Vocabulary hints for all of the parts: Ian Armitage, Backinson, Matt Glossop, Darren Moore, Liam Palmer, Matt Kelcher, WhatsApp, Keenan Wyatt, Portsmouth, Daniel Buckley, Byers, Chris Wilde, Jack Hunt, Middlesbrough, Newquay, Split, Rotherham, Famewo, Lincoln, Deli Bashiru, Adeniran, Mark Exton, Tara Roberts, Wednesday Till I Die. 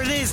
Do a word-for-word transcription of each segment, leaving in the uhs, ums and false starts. it is.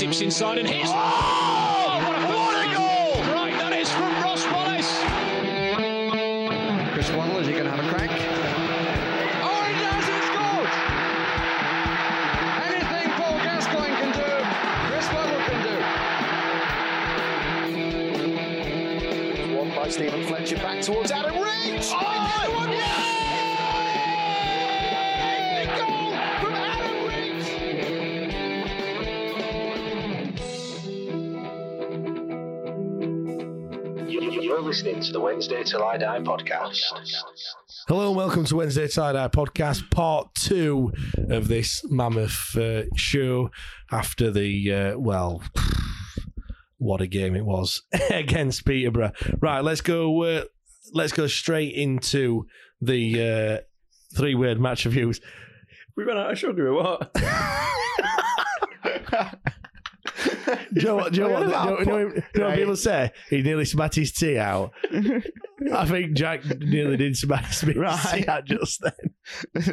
Dips inside and hits. Oh, what a, what a goal! Right, that is from Ross Wallace. Chris Waddle, is he going to have a crack? Oh, he does! He scores! Anything Paul Gascoigne can do, Chris Waddle can do. One by Stephen Fletcher, back towards Adam Reach. Oh, one! Yeah! You're listening to the Wednesday Till I Die podcast. Hello and welcome to Wednesday Till I Die podcast, part two of this mammoth uh, show after the, uh, well, what a game it was against Peterborough. Right, let's go uh, Let's go straight into the uh, three-word match reviews. We ran out of sugar or what? Do you know what, do you know, what, do you know, do you know what people say? He nearly spat his tea out. I think Jack nearly did spat his tea right. out just then.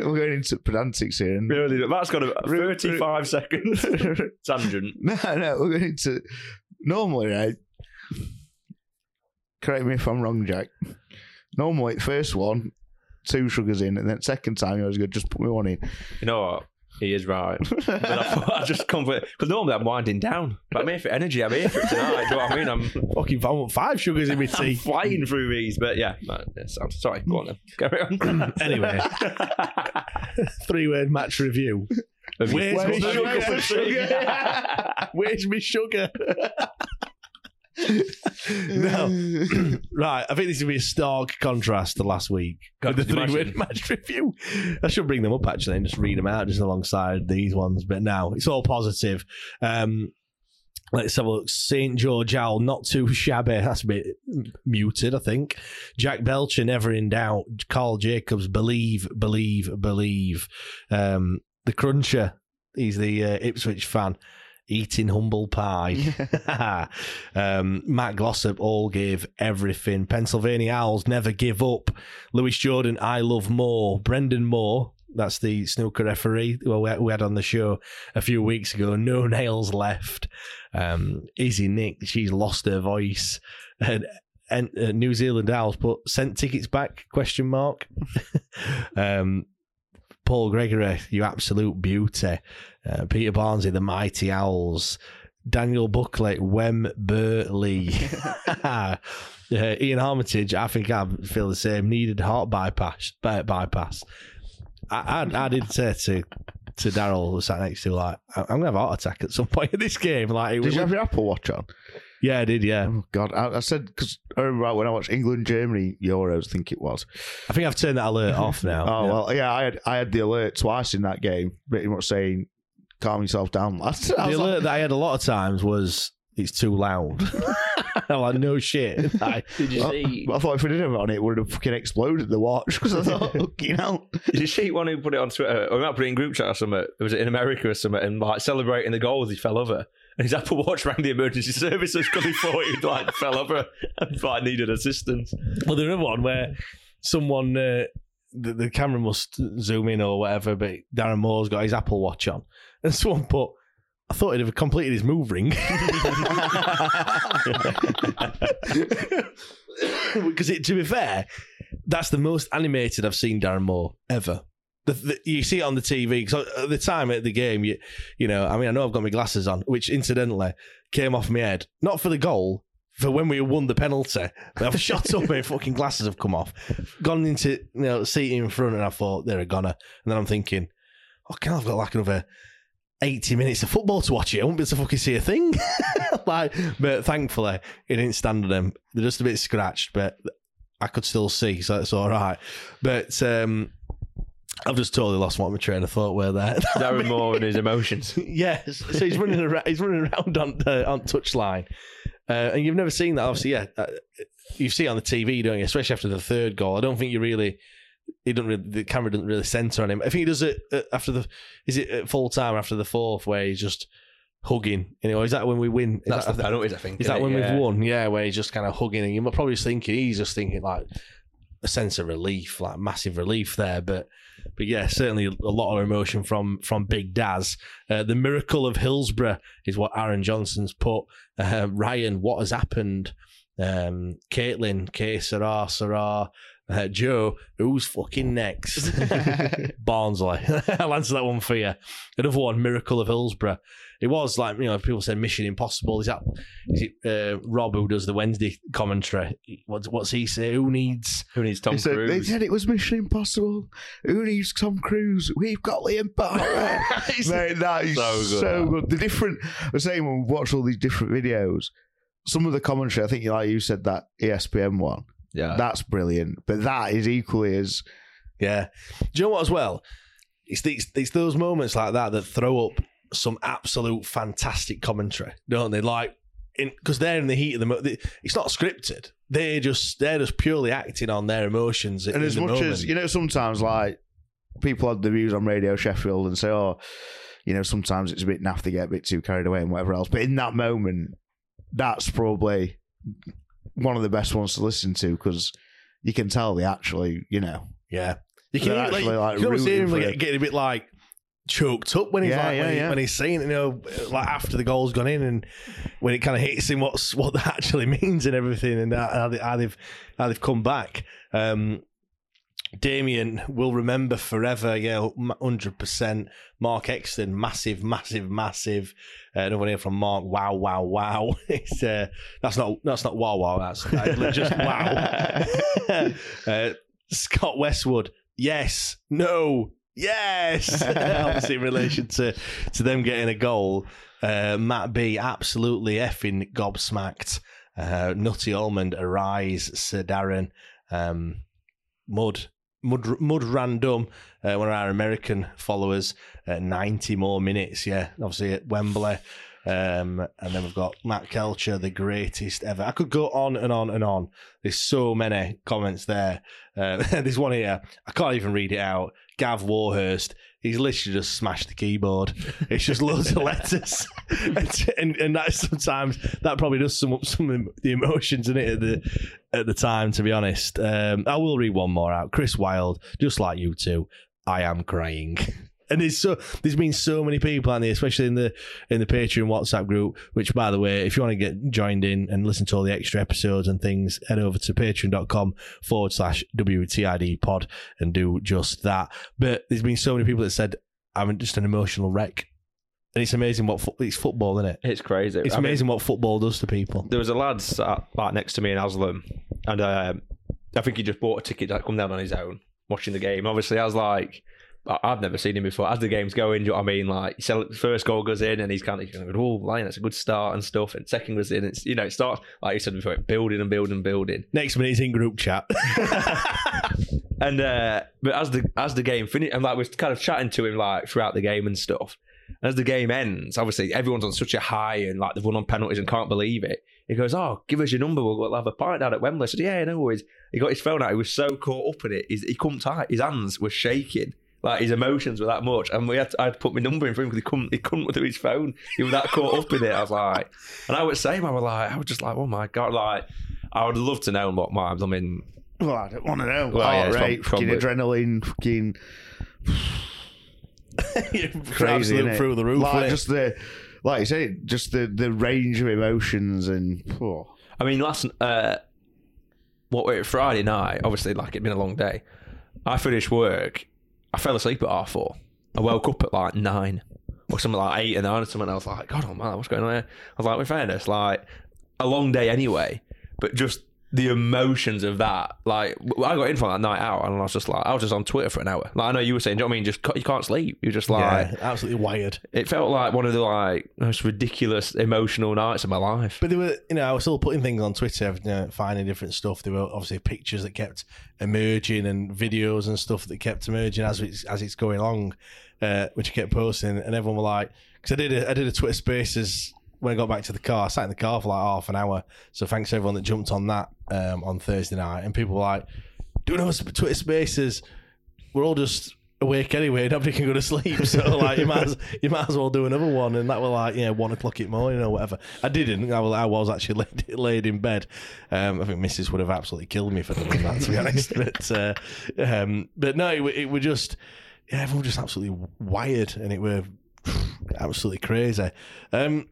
We're going into pedantics here. And really, that's got a thirty-five second tangent. No, no, we're going into... Normally, right? Correct me if I'm wrong, Jack. Normally, first one, two sugars in, and then second time, you always go, just put me one in. You know what? He is right. But I thought I just completely... Because normally I'm winding down. But I'm here for energy. I'm here for it tonight. Do you know what I mean? I'm fucking... I want five sugars in my tea. I'm flying through these. But yeah. Man, yes, I'm sorry. Go on then. Carry on. Anyway. Three-word match review. Where's, Where's my sugar? sugar, sugar? Where's my sugar? No. Right. I think this is going to be a stark contrast to last week. God, with the three-word match review. I should bring them up actually and just read them out just alongside these ones. But now it's all positive. Um, let's have a look. Saint George Owl, not too shabby. That's a bit muted, I think. Jack Belcher, never in doubt. Carl Jacobs, believe, believe, believe. Um, the Cruncher, he's the uh, Ipswich fan. Eating humble pie. um, Matt Glossop, all gave everything. Pennsylvania Owls, never give up. Lewis Jordan, I love more. Brendan Moore, that's the snooker referee who we had on the show a few weeks ago. No nails left. Um, Izzy Nick, she's lost her voice. And, and uh, New Zealand Owls put sent tickets back, question mark. um, Paul Gregory, you absolute beauty. Uh, Peter Barnsley, the Mighty Owls. Daniel Buckley, Wembley. uh, Ian Armitage, I think I feel the same. Needed heart bypass. bypass. I, I, I did say to to Daryl, who sat next to me, like, I'm going to have a heart attack at some point in this game. Like, did was, you have your Apple Watch on? Yeah, I did, yeah. Oh, God. I, I said, because I remember when I watched England, Germany, Euros, I think it was. I think I've turned that alert off now. Oh, yeah. Well, yeah, I had I had the alert twice in that game, pretty much saying, calm yourself down, lad. The alert like, that I had a lot of times was, it's too loud. I'm like, no shit. Like, did you well, see? I thought if we didn't have it on, it would have fucking exploded the watch, because I thought, fucking hell. Did you see one who put it on Twitter? Or we might put it in group chat or something. It was in America or something, and like celebrating the goal as he fell over. And his Apple Watch rang the emergency services because he thought he like fell over and like needed assistance. Well, there's another one where someone, uh, the, the camera must zoom in or whatever, but Darren Moore's got his Apple Watch on, and someone put, I thought he'd have completed his move ring. Because it, to be fair, that's the most animated I've seen Darren Moore ever. The, the, you see it on the T V, because at the time at the game, you you know, I mean, I know I've got my glasses on, which incidentally came off my head, not for the goal, for when we won the penalty. I've shot up, my fucking glasses have come off, gone into, you know, seat in front, and I thought, they're a goner. And then I'm thinking, oh, can I have got like another eighty minutes of football to watch it? I won't be able to fucking see a thing. Like, but thankfully, it didn't stand on them. They're just a bit scratched, but I could still see, so it's all right. But, um, I've just totally lost what my train of thought were there. Darren Moore and his emotions. Yes, so he's running around. He's running around on uh, on touchline, uh, and you've never seen that. Obviously, yeah, uh, you see it on the T V, don't you? Especially after the third goal. I don't think you really. He doesn't. Really, the camera doesn't really centre on him. I think he does it after the. Is it at full time after the fourth, where he's just hugging? You know, is that when we win? Is That's that, the penalties, I think. Is that when yeah. we've won? Yeah, where he's just kind of hugging, and you're probably thinking he's just thinking like a sense of relief, like massive relief there, but. But yeah, certainly a lot of emotion from from Big Daz. Uh, the miracle of Hillsborough is what Aaron Johnson's put. Uh, Ryan, what has happened? Um, Caitlin, K, Sarah, Sarah, uh, Joe, who's fucking next? Barnsley. I'll answer that one for you. Another one, miracle of Hillsborough. It was like, you know, people said Mission Impossible. Is that is it, uh, Rob who does the Wednesday commentary? What's, what's he say? Who needs who needs Tom said, Cruise? They said it was Mission Impossible. Who needs Tom Cruise? We've got Liam Palmer. Mate, that is so good. So good. The different, the same when we watch all these different videos, some of the commentary, I think like you said that E S P N one. Yeah. That's brilliant. But that is equally as... Yeah. Do you know what as well? It's, these, it's those moments like that that throw up some absolute fantastic commentary, don't they? Like, because they're in the heat of the moment. It's not scripted. They just they're just purely acting on their emotions. And as much as, you know, sometimes like people have the views on Radio Sheffield and say, oh, you know, sometimes it's a bit naff to get a bit too carried away and whatever else. But in that moment, that's probably one of the best ones to listen to, because you can tell they actually, you know, yeah, you can actually like, like you always hear him like, getting a bit like. Choked up when he's yeah, like yeah, when, he, yeah. when he's saying, you know, like after the goal's gone in, and when it kind of hits him, what's what that actually means and everything, and how, they, how they've how they've come back. Um, Damien will remember forever, yeah, one hundred percent. Mark Exton, massive, massive, massive. Uh, another one here from Mark. Wow, wow, wow. It's uh, that's not that's not wow, wow. That's, that's just wow. uh, Scott Westwood. Yes. No. Yes, obviously in relation to, to them getting a goal. Uh, Matt B, absolutely effing gobsmacked. Uh, Nutty Almond, arise, Sir Darren. Um, Mud, Mud, Mud Random, uh, one of our American followers. Uh, ninety more minutes, yeah, obviously at Wembley. Um, and then we've got Matt Kelcher, the greatest ever. I could go on and on and on. There's so many comments there. Uh, there's one here. I can't even read it out. Gav Warhurst, he's literally just smashed the keyboard. It's just loads of letters. and, and and that sometimes, that probably does sum up some of the emotions in it at the, at the time, to be honest. Um, I will read one more out. Chris Wilde, just like you two, I am crying. And there's so there's been so many people on there, especially in the in the Patreon WhatsApp group, which, by the way, if you want to get joined in and listen to all the extra episodes and things, head over to patreon.com forward slash WTID pod and do just that. But there's been so many people that said, I'm just an emotional wreck. And it's amazing what fo- it's football, isn't it? It's crazy. It's I amazing mean, what football does to people. There was a lad sat like, next to me in Aslam, and uh, I think he just bought a ticket to come down on his own, watching the game. Obviously, I was like... I've never seen him before. As the game's going, do you know what I mean? Like, first goal goes in and he's kind of going, oh, Lion, that's a good start and stuff. And second goes in, it's, you know, it starts, like you said before, building and building and building. Next minute, he's in group chat. and, uh, but as the as the game finished, and like, we're kind of chatting to him, like, throughout the game and stuff. And as the game ends, obviously, everyone's on such a high and, like, they've won on penalties and can't believe it. He goes, oh, give us your number. We'll, we'll have a pint down at Wembley. I said, yeah, no worries. He got his phone out. He was so caught up in it. He's, he couldn't type. His hands were shaking. Like, his emotions were that much. And we had to, I had to put my number in for him because he couldn't, he couldn't do his phone. He was that caught up in it. I was like, and I was saying, I was like, I was just like, oh my God. Like, I would love to know what mine. I mean, well, I don't want to know. Well, heart yeah, rate, fucking adrenaline, fucking crazy through the roof. Like, just the, like you say, just the, the range of emotions. And oh. I mean, last uh, what were it, Friday night? Obviously, like, it'd been a long day. I finished work. I fell asleep at half four. I woke up at like nine or something, like eight and nine or something. And I was like, God, oh man, what's going on here? I was like, with fairness, like a long day anyway, but just the emotions of that. Like, I got in for that night out and I was just like, I was just on Twitter for an hour. Like, I know you were saying, do you know what I mean? Just, you can't sleep. You're just like... Yeah, absolutely wired. It felt like one of the like most ridiculous emotional nights of my life. But they were, you know, I was still putting things on Twitter, you know, finding different stuff. There were obviously pictures that kept emerging and videos and stuff that kept emerging as it's, as it's going along, uh, which I kept posting. And everyone were like... Because I did a, I did a Twitter Spaces... When I got back to the car, I sat in the car for like half an hour. So thanks to everyone that jumped on that um, on Thursday night. And people were like, do another Twitter Spaces. We're all just awake anyway. Nobody can go to sleep. So like, you might as, you might as well do another one. And that were like, yeah, one o'clock in the morning or whatever. I didn't. I was, I was actually laid, laid in bed. Um, I think Missus would have absolutely killed me for doing that, to be honest. But uh, um, but no, it, it were just, yeah, everyone just absolutely wired, and it were absolutely crazy. Um,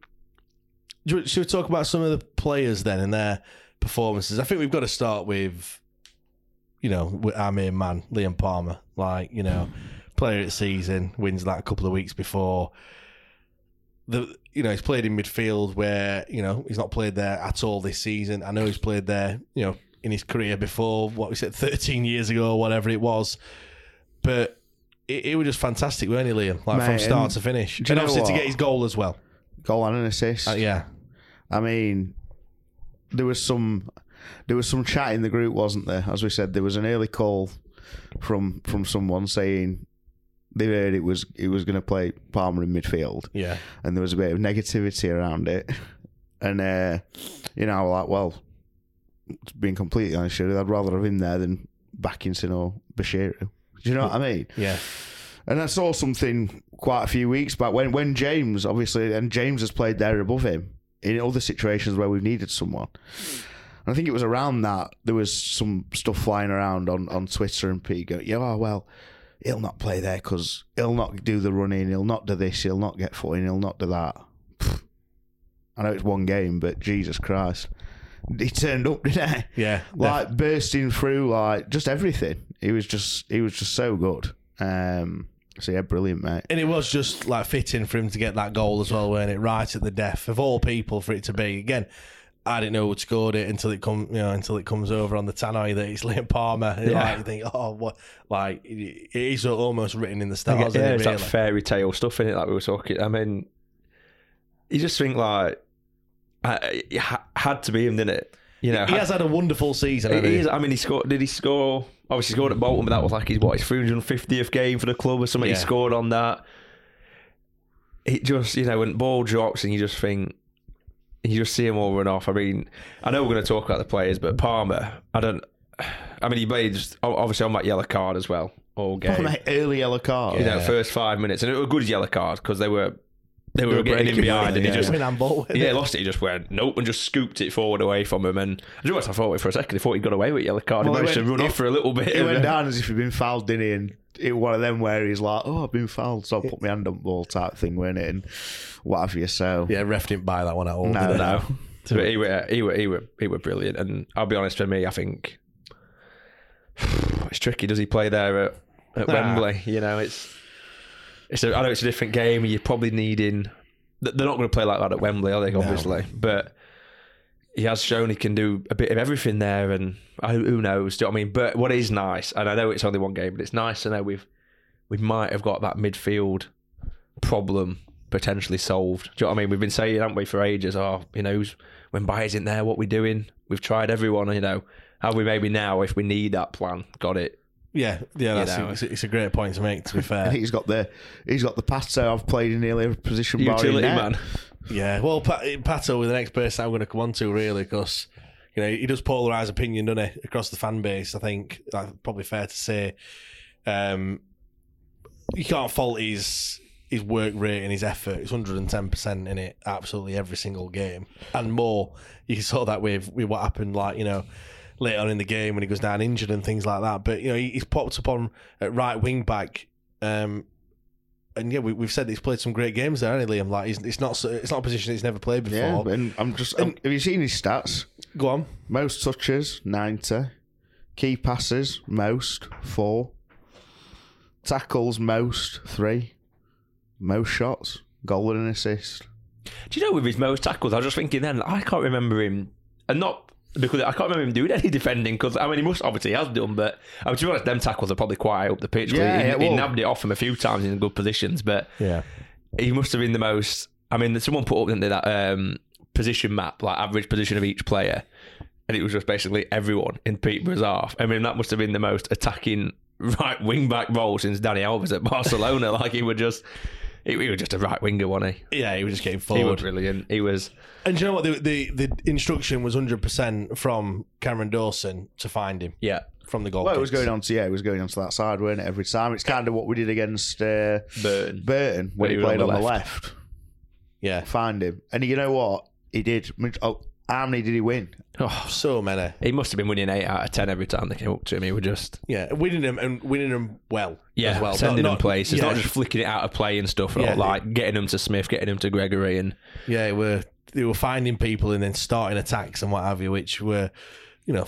Should we talk about some of the players then and their performances? I think we've got to start with, you know, with our main man, Liam Palmer. Like, you know, player of the season, wins that a couple of weeks before. The You know, he's played in midfield where, you know, he's not played there at all this season. I know he's played there, you know, in his career before, what we said, thirteen years ago, whatever it was. But it, it was just fantastic, weren't he, Liam? Like, mate, from start and to finish. And obviously what? to get his goal as well. Goal and an assist. Uh, yeah. I mean, there was some there was some chat in the group, wasn't there? As we said, there was an early call from from someone saying they heard it was it was going to play Palmer in midfield. Yeah. And there was a bit of negativity around it. And, uh, you know, I was like, well, being completely honest, I'd rather have him there than Backinson or Bashiru. Do you know what I mean? Yeah. And I saw something quite a few weeks back when, when James, obviously, and James has played there above him in other situations where we've needed someone. And I think it was around that there was some stuff flying around on, on Twitter, and Pete go, yeah, oh, well, he'll not play there because he'll not do the running, he'll not do this, he'll not get footing, he'll not do that. Pfft. I know it's one game, but Jesus Christ. He turned up, didn't he? Yeah. Like, def- bursting through, like, just everything. He was just, he was just so good. Um... So yeah, brilliant, mate. And it was just like fitting for him to get that goal as well, weren't it? Right at the death of all people, for it to be again. I didn't know who scored it until it come, you know, until it comes over on the tannoy that it's Liam Palmer. Yeah. Like, you think, oh, what? Like, it is almost written in the stars. Yeah, yeah, it's really? That fairy tale stuff in it, like we were talking. I mean, you just think like, it had to be him, didn't it? You know, he had, has had a wonderful season. It is. I mean, he scored. Did he score? Obviously, he scored at Bolton, but that was like his what his three hundred fiftieth game for the club or something. Yeah. He scored on that. It just, you know, when ball drops and you just think, you just see him all run off. I mean, I know we're going to talk about the players, but Palmer, I don't. I mean, he played just, obviously on that yellow card as well all game. Oh, that early yellow card, you yeah. know, first five minutes, and it was a good yellow card because they were. They were, they were getting in behind, and yeah, he just yeah, ball, yeah he lost it. He just went nope and just scooped it forward away from him. And I don't know what I thought for a second. I thought he got away with yellow card. Well, he managed he went, to run it, off for a little bit. He went then. down as if he'd been fouled, didn't he? And it was one of them where he's like, "Oh, I've been fouled, so I will put my hand on the ball," type thing, weren't it? And what have you? So yeah, ref didn't buy that one at all. No, did no. But he were he were he were he were brilliant. And I'll be honest, for me, I think it's tricky. Does he play there at, at nah. Wembley? You know, it's. It's a, I know it's a different game, and you're probably needing... They're not going to play like that at Wembley, are they, obviously? No. But he has shown he can do a bit of everything there, and who knows, do you know what I mean? But what is nice, and I know it's only one game, but it's nice to know we've we might have got that midfield problem potentially solved. Do you know what I mean? We've been saying, haven't we, for ages, oh, you know, when Bayer's in there, what are we doing? We've tried everyone, you know. Have we maybe now, if we need that plan, got it? Yeah, yeah, that's, you know, it's, it's a great point to make. To be fair, and he's got the he's got the past. So I've played in nearly every position. Utility man. Yeah, well, Pat, Pato was the next person I'm going to come on to, really, because you know he does polarise opinion, doesn't he, across the fan base, I think. That's probably fair to say. Um, you can't fault his... his work rate and his effort is one hundred ten percent in it, absolutely every single game and more. You saw that with, with what happened, like, you know, later on in the game when he goes down injured and things like that. But, you know, he, he's popped up on at right wing back. Um, and yeah, we, we've said he's played some great games there, hasn't he, Liam? Like, he's, it's not it's not a position he's never played before. Yeah, and I'm just, and, I'm, have you seen his stats? Go on. Most touches, ninety. Key passes, most, four. Tackles, most, three. Most shots, goal and an assist. Do you know with his most tackles, I was just thinking then, I can't remember him, and not because I can't remember him doing any defending, because I mean, he must, obviously he has done, but I mean, to be honest, them tackles are probably quite high up the pitch. Yeah, he, yeah, well, he nabbed it off him a few times in good positions, but yeah, he must have been the most, I mean, someone put up, didn't they, that um, position map, like average position of each player, and it was just basically everyone in Peterborough's half. I mean, that must have been the most attacking right wing back role since Dani Alves at Barcelona. Like, he would just... He, he was just a right winger, wasn't he? Yeah, he was just getting forward. He was brilliant. He was. And do you know what? The, the, the instruction was one hundred percent from Cameron Dawson to find him. Yeah. From the goal. Well, kicks. It was going on to, yeah, it was going on to that side, weren't it, every time? It's kind of what we did against uh, Burton. Burton, when, when he, he played on the, on the left. left. Yeah. Find him. And you know what? He did. Oh, how many did he win? Oh, so many. He must have been winning eight out of ten every time they came up to him. He would just... Yeah, winning them and winning them well. Yeah, as well. Sending not, them places. Yeah. Not just flicking it out of play and stuff. Yeah, or like it, getting them to Smith, getting them to Gregory. And yeah, they were, they were finding people and then starting attacks and what have you, which were, you know,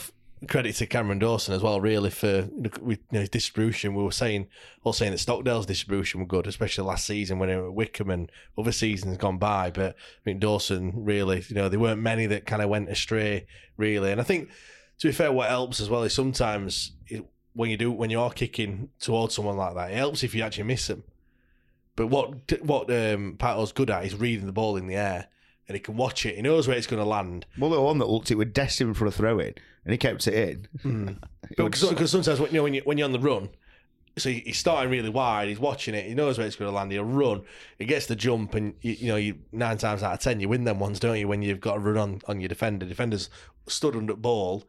credit to Cameron Dawson as well, really, for you know, his distribution. We were saying, all saying that Stockdale's distribution were good, especially last season when he was at Wickham and other seasons gone by. But I think Dawson really, you know, there weren't many that kind of went astray, really. And I think, to be fair, what helps as well is sometimes it, when you do when you are kicking towards someone like that, it helps if you actually miss them. But what what um, Pato's good at is reading the ball in the air. And he can watch it. He knows where it's going to land. Well, the one that looked, it was destined for a throw-in, and he kept it in. Mm. It because just... sometimes, you know, when, you, when you're on the run, so he's starting really wide, he's watching it, he knows where it's going to land, he'll run, he gets the jump, and, you, you know, you, nine times out of ten, you win them ones, don't you, when you've got to run on, on your defender. Defender's stood under the ball,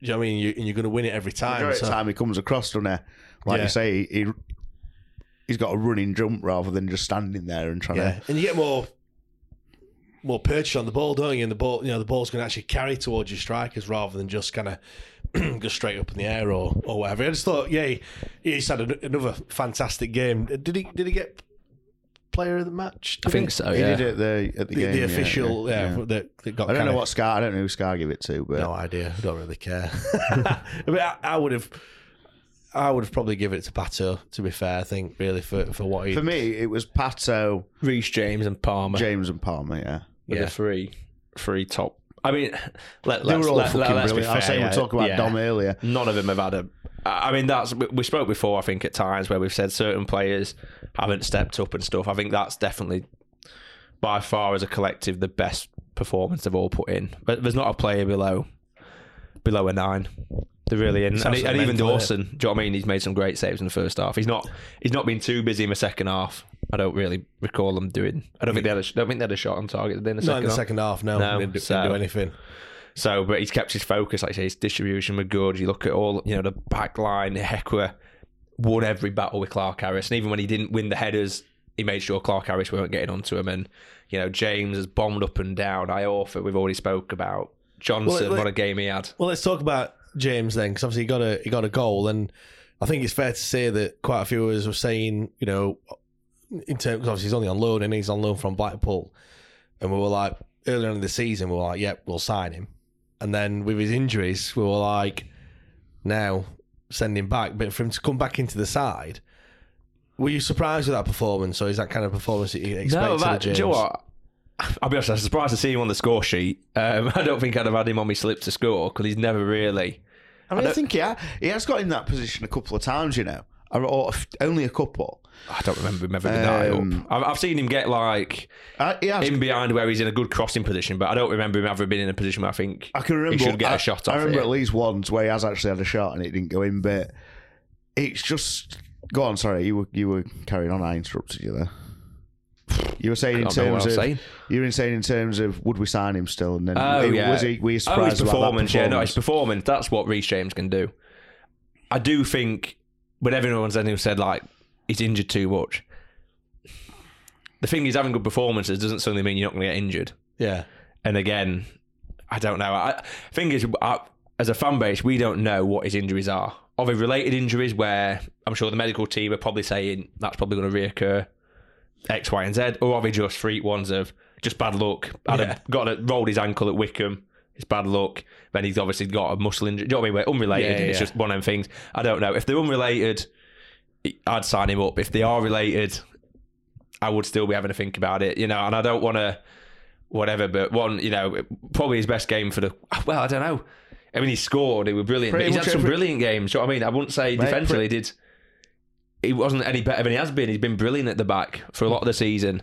you know what I mean, you, and you're going to win it every time. Every so. time he comes across, doesn't he? Like yeah. you say, he, he's got a running jump rather than just standing there and trying yeah. to... And you get more... more perched on the ball, don't you? And the ball, you know, the ball's going to actually carry towards your strikers rather than just kind of go straight up in the air or, or whatever. I just thought, yeah, he, he's had a, another fantastic game. Did he? Did he get player of the match? Did I think he? so. Yeah. He did it at the at the, the game. The official, yeah. yeah, yeah. That, that got I don't know of, what Scar. I don't know who Scar gave it to, but no idea. I don't really care. I mean, I, I would have. I would have probably given it to Pato, to be fair, I think, really, for, for what he... For me, it was Pato... Reece James and Palmer. James and Palmer, yeah. Yeah, the three, three top... I mean, let, they let's, were all let, fucking let, brilliant. I was saying yeah, we were talking about yeah. Dom earlier. None of them have had a... I mean, that's we spoke before, I think, at times, where we've said certain players haven't stepped up and stuff. I think that's definitely, by far, as a collective, the best performance they've all put in. But there's not a player below below a nine. They're really in. And, and even Dawson, do you know what I mean? He's made some great saves in the first half. He's not he's not been too busy in the second half. I don't really recall them doing... I don't think they had a, don't think they had a shot on target in the second half. Not in the half. second half, no. no. They didn't, so, didn't do anything. So, but he's kept his focus. Like I say, his distribution was good. You look at all, you know, the back line, Heckwell won every battle with Clark Harris. And even when he didn't win the headers, he made sure Clark Harris weren't getting onto him. And, you know, James has bombed up and down. Iorfa, we've already spoke about. Johnson, well, what a game he had. Well, let's talk about... James then, because obviously he got a he got a goal, and I think it's fair to say that quite a few of us were saying, you know, in terms because obviously he's only on loan and he's on loan from Blackpool, and we were like earlier in the season we were like, yep, we'll sign him, and then with his injuries we were like, now send him back, but for him to come back into the side, were you surprised with that performance, or is that kind of performance that you expected? No, that, James? Do you know what? I'll be honest, I was surprised to see him on the score sheet. Um, I don't think I'd have had him on my slip to score because he's never really. I mean, I, I think he, ha- he has got in that position a couple of times, you know, or only a couple. I don't remember him ever being um, that up. I've seen him get like uh, he has, in behind where he's in a good crossing position, but I don't remember him ever being in a position where I think I can remember, he should get I, a shot off. I remember it. At least once where he has actually had a shot and it didn't go in, but it's just... Go on, sorry, you were, you were carrying on, I interrupted you there. You were saying in terms of saying. you were saying in terms of would we sign him still? And then oh, it, yeah. was he, were you surprised oh, his about performance, that performance? Yeah, no, his performance. That's what Reece James can do. I do think when everyone's who said like he's injured too much. The thing is, having good performances doesn't suddenly mean you're not going to get injured. Yeah. And again, I don't know. I thing is, I, as a fan base, we don't know what his injuries are. Are they related injuries where I'm sure the medical team are probably saying that's probably going to reoccur X, Y, and Z, or are they just freak ones of just bad luck? Had yeah. a, got a, rolled his ankle at Wickham. It's bad luck. Then he's obviously got a muscle injury. Do you know what I mean? We're unrelated. Yeah, yeah, it's yeah. just one of them things. I don't know. If they're unrelated, I'd sign him up. If they are related, I would still be having to think about it, you know, and I don't want to whatever, but one, you know, probably his best game for the, well, I don't know. I mean, he scored. It was brilliant. Pretty he's had some every... brilliant games. You know what I mean? I wouldn't say Mate, defensively he did. He wasn't any better than he has been. He's been brilliant at the back for a lot of the season.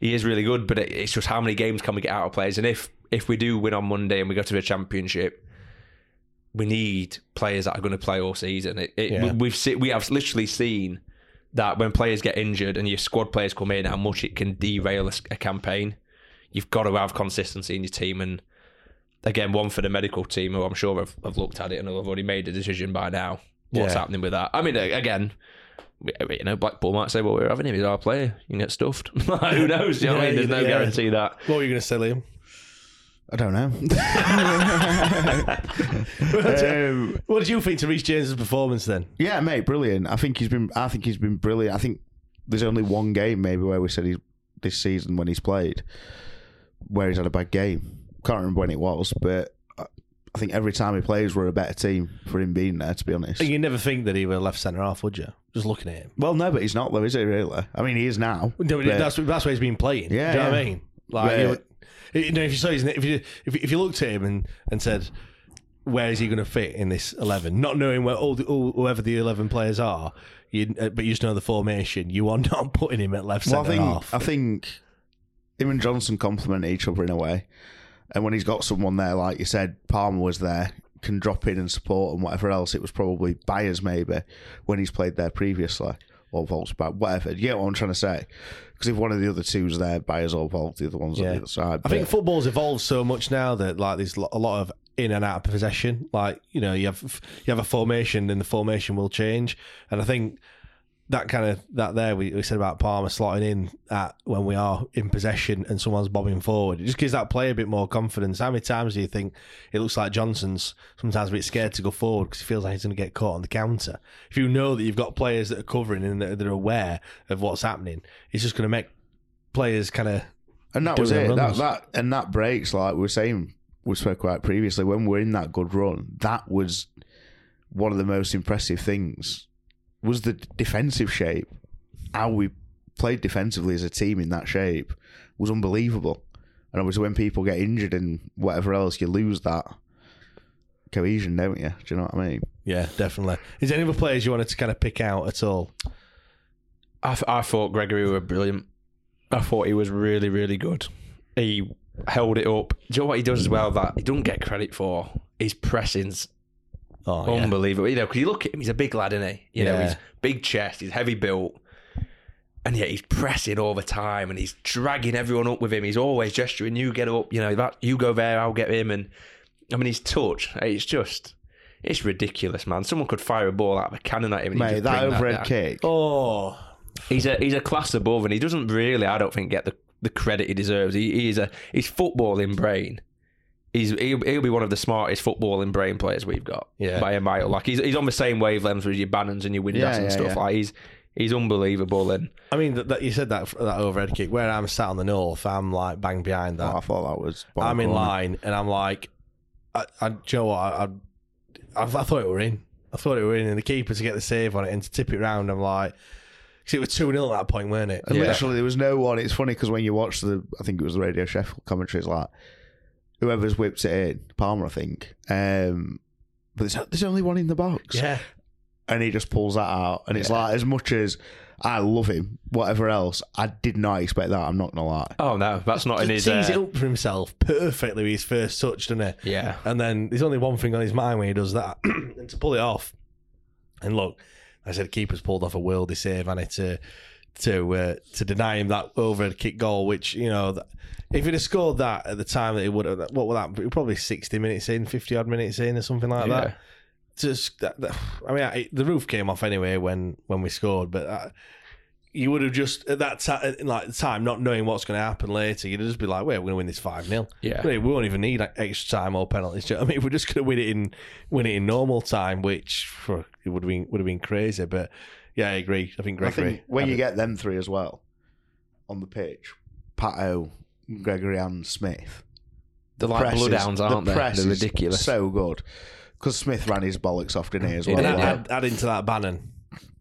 He is really good, but it's just how many games can we get out of players? And if if we do win on Monday and we go to the Championship, we need players that are going to play all season. It, it, yeah. We've se- we have literally seen that when players get injured and your squad players come in, how much it can derail a, a campaign. You've got to have consistency in your team. And again, one for the medical team, who I'm sure have, have looked at it and have already made a decision by now. What's yeah. happening with that? I mean, again, you know, Blackpool might say, well, we're having him, he's our player. You can get stuffed. Who knows? You know yeah, what I mean? There's no yeah. guarantee of that. What were you going to say, Liam? I don't know. um, what did you think to Reece James's performance then? Yeah, mate, brilliant. I think he's been. I think he's been brilliant. I think there's only one game maybe where we said he's this season when he's played, where he's had a bad game. Can't remember when it was, but I think every time he plays, we're a better team for him being there. To be honest, you never think that he were left centre half, would you? Just looking at him. Well, no, but he's not though, is he? Really? I mean, he is now. No, that's that's where he's been playing. Yeah, do you know yeah. what I mean? Like. Where, You know, if you saw his, if you if you looked at him and, and said, where is he going to fit in this eleven? Not knowing where all, the, all whoever the eleven players are, you, but you just know the formation. You are not putting him at left well, centre half. I think him and Johnson complement each other in a way. And when he's got someone there, like you said, Palmer was there, can drop in and support and whatever else. It was probably Byers maybe when he's played there previously. Or Volks back, whatever. You get what I'm trying to say? Because if one of the other two's there, Byers or Volks, the other one's yeah. on the other side. I but... think football's evolved so much now that like there's a lot of in and out of possession. Like, you know, you have you have a formation and the formation will change. And I think that kind of that there we, we said about Palmer slotting in at when we are in possession and someone's bobbing forward. It just gives that player a bit more confidence. How many times do you think it looks like Johnson's sometimes a bit scared to go forward because he feels like he's going to get caught on the counter? If you know that you've got players that are covering and that are aware of what's happening, it's just going to make players kind of. And that was it. That, that and that breaks like we were saying we spoke about previously when we're in that good run. That was one of the most impressive things. Was the defensive shape, how we played defensively as a team in that shape, was unbelievable. And obviously when people get injured and whatever else, you lose that cohesion, don't you? Do you know what I mean? Yeah, definitely. Is there any other players you wanted to kind of pick out at all? I, th- I thought Gregory were brilliant. I thought he was really, really good. He held it up. Do you know what he does as well that he doesn't get credit for? His pressings. Oh, unbelievable, yeah. You know, because you look at him, he's a big lad, isn't he? You yeah. know, he's big chest, he's heavy built, and yet he's pressing all the time, and he's dragging everyone up with him. He's always gesturing, you get up, you know, that you go there, I'll get him. And I mean, his touch, it's just, it's ridiculous, man. Someone could fire a ball out of a cannon at him, and mate. He'd that overhead that kick, oh, he's a he's a class above, and he doesn't really, I don't think, get the, the credit he deserves. He, he's a his footballing brain. He's he'll, he'll be one of the smartest footballing brain players we've got yeah. by a mile. Like he's he's on the same wavelengths with your Bannons and your Windass yeah, and yeah, stuff. Yeah. Like he's he's unbelievable. And I mean, that, that you said that that overhead kick. Where I'm sat on the north, I'm like bang behind that. Oh, I thought that was. I'm in line, and I'm like, I, I, do you know what? I, I I thought it were in. I thought it were in, and the keeper to get the save on it and to tip it round. I'm like. It was two nil at that point, weren't it? And yeah. Literally, there was no one. It's funny because when you watch the, I think it was the Radio Sheffield commentary, it's like. Whoever's whipped it in, Palmer, I think. Um, but there's, there's only one in the box. Yeah. And he just pulls that out. And yeah. it's like, as much as I love him, whatever else, I did not expect that. I'm not going to lie. Oh, no. That's not he in his... He tees uh... it up for himself perfectly with his first touch, doesn't he? Yeah. And then there's only one thing on his mind when he does that. And to pull it off. And look, I said, keeper's pulled off a worldie save, and it's a... to uh, to deny him that over kick goal, which, you know, that, if he'd have scored that at the time, that he would have, what would that be? Probably sixty minutes in, fifty odd minutes in, or something like yeah. that. Just, that, that, I mean, I, the roof came off anyway when, when we scored, but I, you would have just at that time, like the time, not knowing what's going to happen later, you'd just be like, "Wait, we're going to win this five nil Yeah, we won't even need extra time or penalties." Do you know what I mean, we're just going to win it in win it in normal time, which for, it would have been would have been crazy. But yeah, I agree. I think Gregory. I think when you get them three as well on the pitch, Pato, Gregory, and Smith, the like bloodhounds, aren't they? The press is ridiculous. So good because Smith ran his bollocks off, didn't he? As well, and add, add into that Bannon.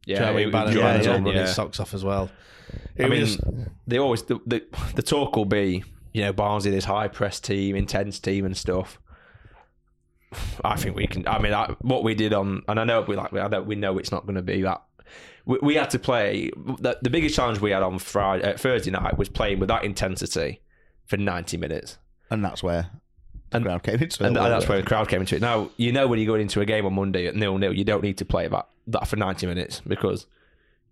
Yeah, you know what I mean? Bannon yeah, yeah, running yeah. his socks off as well. It I mean, just... they always the, the the talk will be, you know, Barnsley, this high press team, intense team, and stuff. I think we can. I mean, I, what we did on, and I know we like, I don't, we know it's not going to be that. We, we had to play. The, the biggest challenge we had on Friday, uh, Thursday night was playing with that intensity for ninety minutes, and that's where. And, crowd came into it, and that's where the crowd came into it. Now, you know, when you're going into a game on Monday at nil nil, you don't need to play that, that for ninety minutes because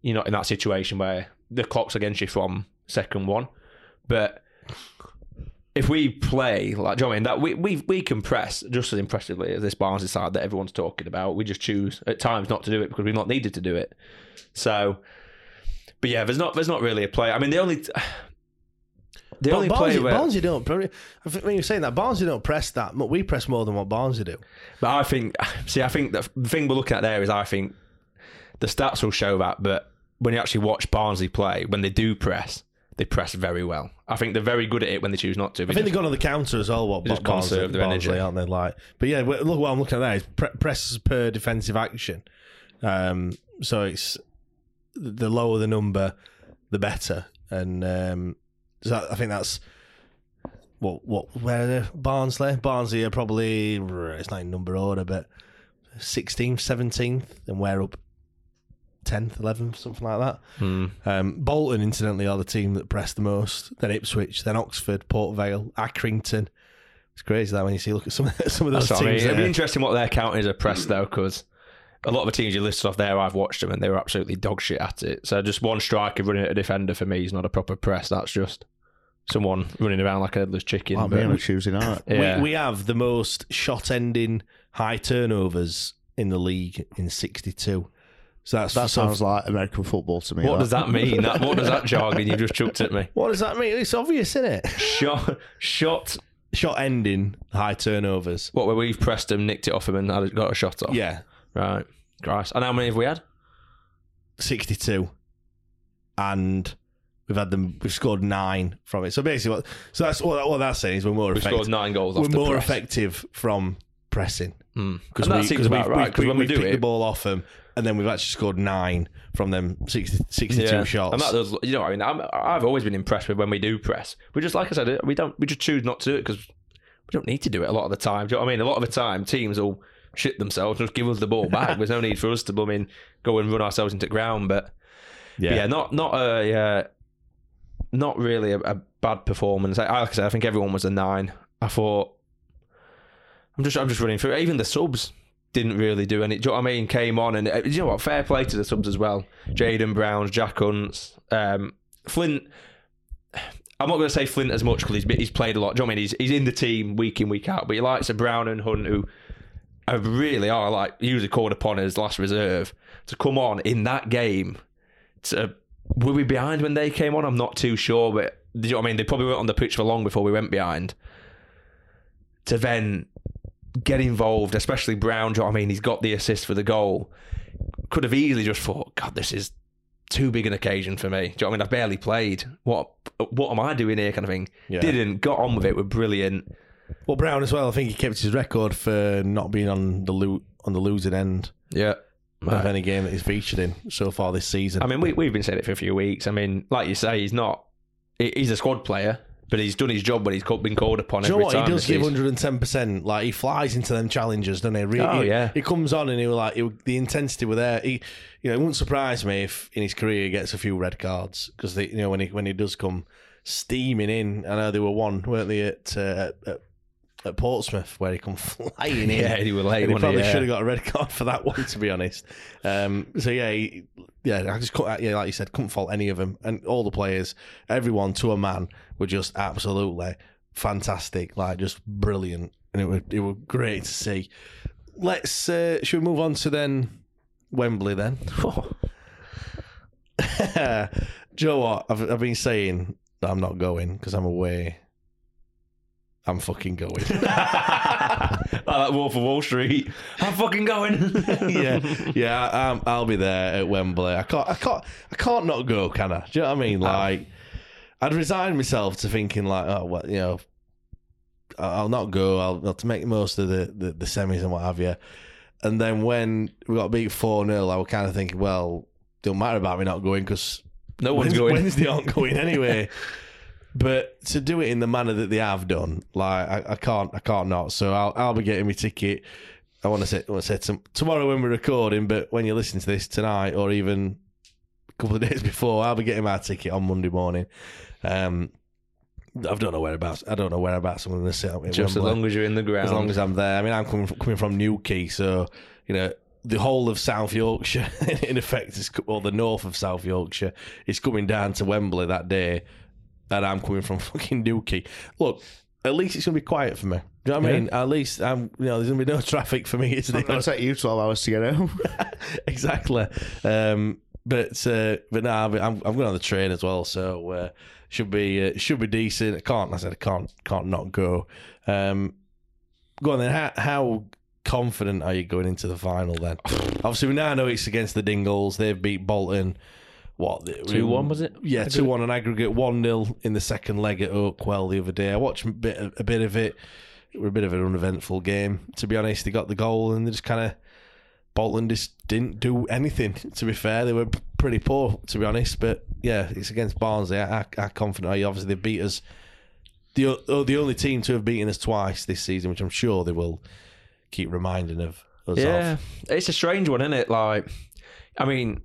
you're not in that situation where the clock's against you from second one. But if we play, like, do you know what I mean? That we, we, we can press just as impressively as this Barnsley side that everyone's talking about. We just choose at times not to do it because we've not needed to do it. So, but yeah, there's not there's not really a play. I mean, the only... T- The only Barnsley, where... Barnsley don't. When you're saying that, Barnsley don't press that. We press more than what Barnsley do. But I think, see, I think the thing we're looking at there is, I think the stats will show that. But when you actually watch Barnsley play, when they do press, they press very well. I think they're very good at it when they choose not to. I think they've gone on the counter as well. What Barnsley, Barnsley, their Barnsley, aren't they? Like, but yeah, look what I'm looking at there is pre- press per defensive action. Um, so it's the lower the number, the better, and. Um, So I think that's what what where are they? Barnsley Barnsley are probably, it's not in number order, but sixteenth, seventeenth, and we're up tenth, eleventh, something like that. Hmm. Um, Bolton, incidentally, are the team that pressed the most. Then Ipswich, then Oxford, Port Vale, Accrington. It's crazy that when you see look at some some of those that's teams. I mean. It'd be interesting what their count is of press though, because a lot of the teams you listed off there, I've watched them and they were absolutely dog shit at it. So just one striker running at a defender for me is not a proper press. That's just someone running around like a headless chicken. Well, I'm choosing that. Yeah. We, we have the most shot-ending high turnovers in the league in sixty-two. So that's that sounds like American football to me. What that. does that mean? That, what does that jargon you just chucked at me? What does that mean? It's obvious, isn't it? Shot, shot. Shot ending high turnovers. What, where we've pressed them, nicked it off him and got a shot off? Yeah. Right, Christ. And how many have we had? sixty-two, and we've had them. We've scored nine from it. So basically, what, so that's what, what that's saying is we're more. We've effective. scored nine goals. We're more press. effective from pressing because mm. we because we right, we, we, we, we pick it. the ball off them, and then we've actually scored nine from them sixty, sixty-two yeah. shots. And that does, you know, I mean, I'm, I've always been impressed with when we do press. We just, like I said, we don't. We just choose not to do it because we don't need to do it a lot of the time. Do you know what I mean? A lot of the time, teams will. Shit themselves, just give us the ball back. There's no need for us to, I mean, go and run ourselves into ground. But yeah, but yeah not not a uh, not really a, a bad performance. Like, like I said, I think everyone was a nine. I thought I'm just I'm just running through. Even the subs didn't really do any. Do you know what I mean? Came on and uh, you know what? Fair play to the subs as well. Jaden Brown, Jack Hunt, um, Flint. I'm not going to say Flint as much because he's he's played a lot. Do you know what I mean? He's he's in the team week in week out. But he likes a Brown and Hunt who. I really are like usually called upon as last reserve to come on in that game. To, were we behind when they came on? I'm not too sure, but you know what I mean? They probably weren't on the pitch for long before we went behind. To then get involved, especially Brown, do you know what I mean? He's got the assist for the goal. Could have easily just thought, God, this is too big an occasion for me. Do you know what I mean? I've barely played. What what am I doing here kind of thing? Yeah. Didn't, got on with it, were brilliant. Well, Brown as well. I think he kept his record for not being on the lo- on the losing end. Yeah, of right. any game that he's featured in so far this season. I mean, we we've been saying it for a few weeks. I mean, like you say, he's not. He's a squad player, but he's done his job when he's been called upon. Do every you know what? Time he does give one hundred ten percent. Like he flies into them challenges, doesn't he? Really, oh yeah. He, he comes on and he was like he, the intensity were there. He, you know, it wouldn't surprise me if in his career he gets a few red cards because you know when he when he does come steaming in. I know they were one, weren't they? At uh, at at Portsmouth where he come flying in. Yeah, he was late. And he probably yeah. should have got a red card for that one, to be honest. Um, so yeah, he, yeah, I just yeah, like you said, couldn't fault any of them, and all the players, everyone to a man, were just absolutely fantastic, like just brilliant, and it was it was great to see. Let's uh, should we move on to then Wembley then? Oh. Do you know what? I've, I've been saying that I'm not going because I'm away. I'm fucking going. Like that Wolf of Wall Street. I'm fucking going. yeah, yeah. I'm, I'll be there at Wembley. I can't. I can't. I can't not go. Can I? Do you know what I mean? Like, um, I'd resign myself to thinking like, oh, well, you know, I'll not go. I'll, I'll to make most of the, the the semis and what have you. And then when we got beat four nil, I was kind of thinking, well, don't matter about me not going because no one's Wednesday, going. Wednesday aren't going anyway. But to do it in the manner that they have done, like I, I can't, I can't not. So I'll, I'll be getting my ticket. I want to say, I want to say to, tomorrow when we're recording, but when you listen to this tonight or even a couple of days before, I'll be getting my ticket on Monday morning. Um, I don't know whereabouts. I don't know whereabouts I'm going to sit. Just Wembley. As long as you're in the ground, as long as I'm there. I mean, I'm coming from, coming from Newquay, so you know. The whole of South Yorkshire, in effect, is, or the north of South Yorkshire, is coming down to Wembley that day, and I'm coming from fucking Newquay. Look, at least it's going to be quiet for me. Do you know what I mean? Yeah. At least I'm, you know, there's going to be no traffic for me. It's going to take you twelve hours to get home. Exactly. Um, but uh, but no, I'm, I'm going on the train as well, so uh, should be uh, should be decent. I can't. I said I can't can't not go. Um, go on then. How? how confident are you going into the final then? Obviously we now know it's against the Dingles. They've beat Bolton what two one was it? Yeah, two one on aggregate, one nil in the second leg at Heckwell the other day. I watched a bit, a bit of it it was a bit of an uneventful game, to be honest. They got the goal and they just kind of Bolton just didn't do anything, to be fair. They were pretty poor, to be honest, but yeah, it's against Barnsley. How, how confident are you? Obviously they beat us, the, oh, the only team to have beaten us twice this season, which I'm sure they will keep reminding of us yeah of. It's a strange one, isn't it? Like, I mean,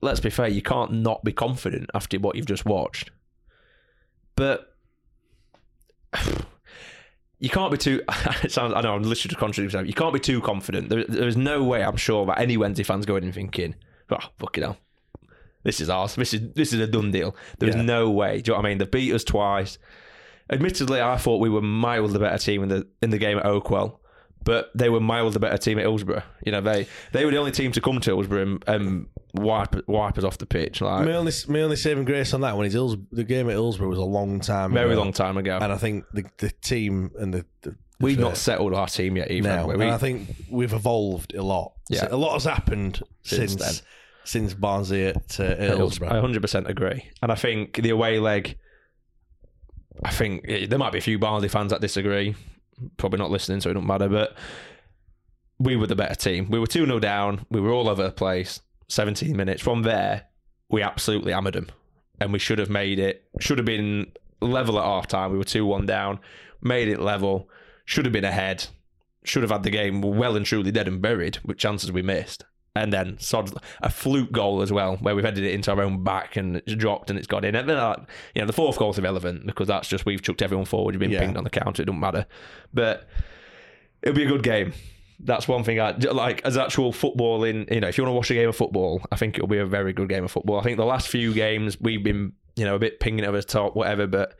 let's be fair, you can't not be confident after what you've just watched, but you can't be too it sounds I know I'm literally contradicting myself. You can't be too confident. There, there's no way, I'm sure, that any Wednesday fans going and thinking, oh fucking hell, this is ours, this is this is a done deal. There's yeah. no way. Do you know what I mean? They beat us twice. Admittedly, I thought we were mildly better team in the in the game at Heckwell, but they were miles the better team at Hillsborough. You know, they they were the only team to come to Hillsborough and um, wipe wipe us off the pitch. Like, my only my only saving grace on that one is Hills, the game at Hillsborough was a long time very ago. Very long time ago. And I think the, the team and the... the We've not settled our team yet either. No, we? And I think we've evolved a lot. Yeah. So a lot has happened since since, then. since Barnsley at uh, Hillsborough. I one hundred percent agree. And I think the away leg, I think it, there might be a few Barnsley fans that disagree. Probably not listening, so it don't matter, but we were the better team. We were two nil down, we were all over the place. Seventeen minutes from there we absolutely hammered them, and we should have made it should have been level at half time. We were two one down, made it level, should have been ahead, should have had the game well and truly dead and buried with chances we missed, and then sort of a fluke goal as well where we've headed it into our own back and it's dropped and it's got in. And then uh, you know, the fourth goal's irrelevant because that's just we've chucked everyone forward, you've been yeah. pinged on the counter, it doesn't matter. But it'll be a good game. That's one thing I like as actual football in, you know, if you want to watch a game of football, I think it'll be a very good game of football. I think the last few games we've been, you know, a bit pinging over the top, whatever, but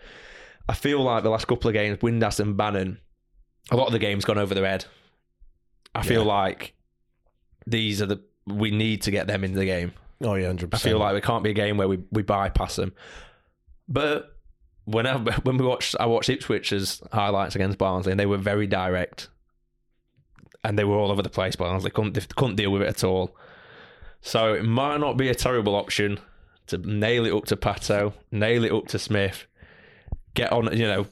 I feel like the last couple of games, Windass and Bannon, a lot of the game's gone over their head. I feel yeah. like These are the we need to get them into the game. Oh yeah, one hundred percent. I feel like it can't be a game where we, we bypass them. But whenever when we watched, I watched Ipswich's highlights against Barnsley, and they were very direct, and they were all over the place. Barnsley couldn't they couldn't deal with it at all. So it might not be a terrible option to nail it up to Pato, nail it up to Smith, get on, you know,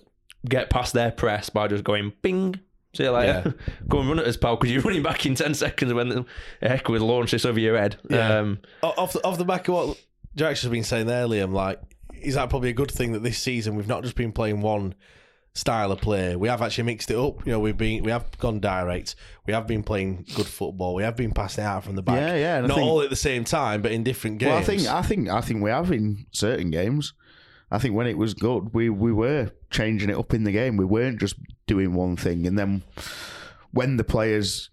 get past their press by just going bing. See you later. Yeah. Go and run at us, pal, because you're running back in ten seconds when heck we launch this over your head. Yeah. Um, off, the, off the back of what Jack's has been saying there, Liam, like, is that probably a good thing that this season we've not just been playing one style of play? We have actually mixed it up. You know, we've been we have gone direct. We have been playing good football. We have been passing it out from the back. Yeah, yeah. And not I think, all at the same time, but in different games. Well, I think I think I think we have in certain games. I think when it was good, we, we were changing it up in the game. We weren't just doing one thing. And then when the players,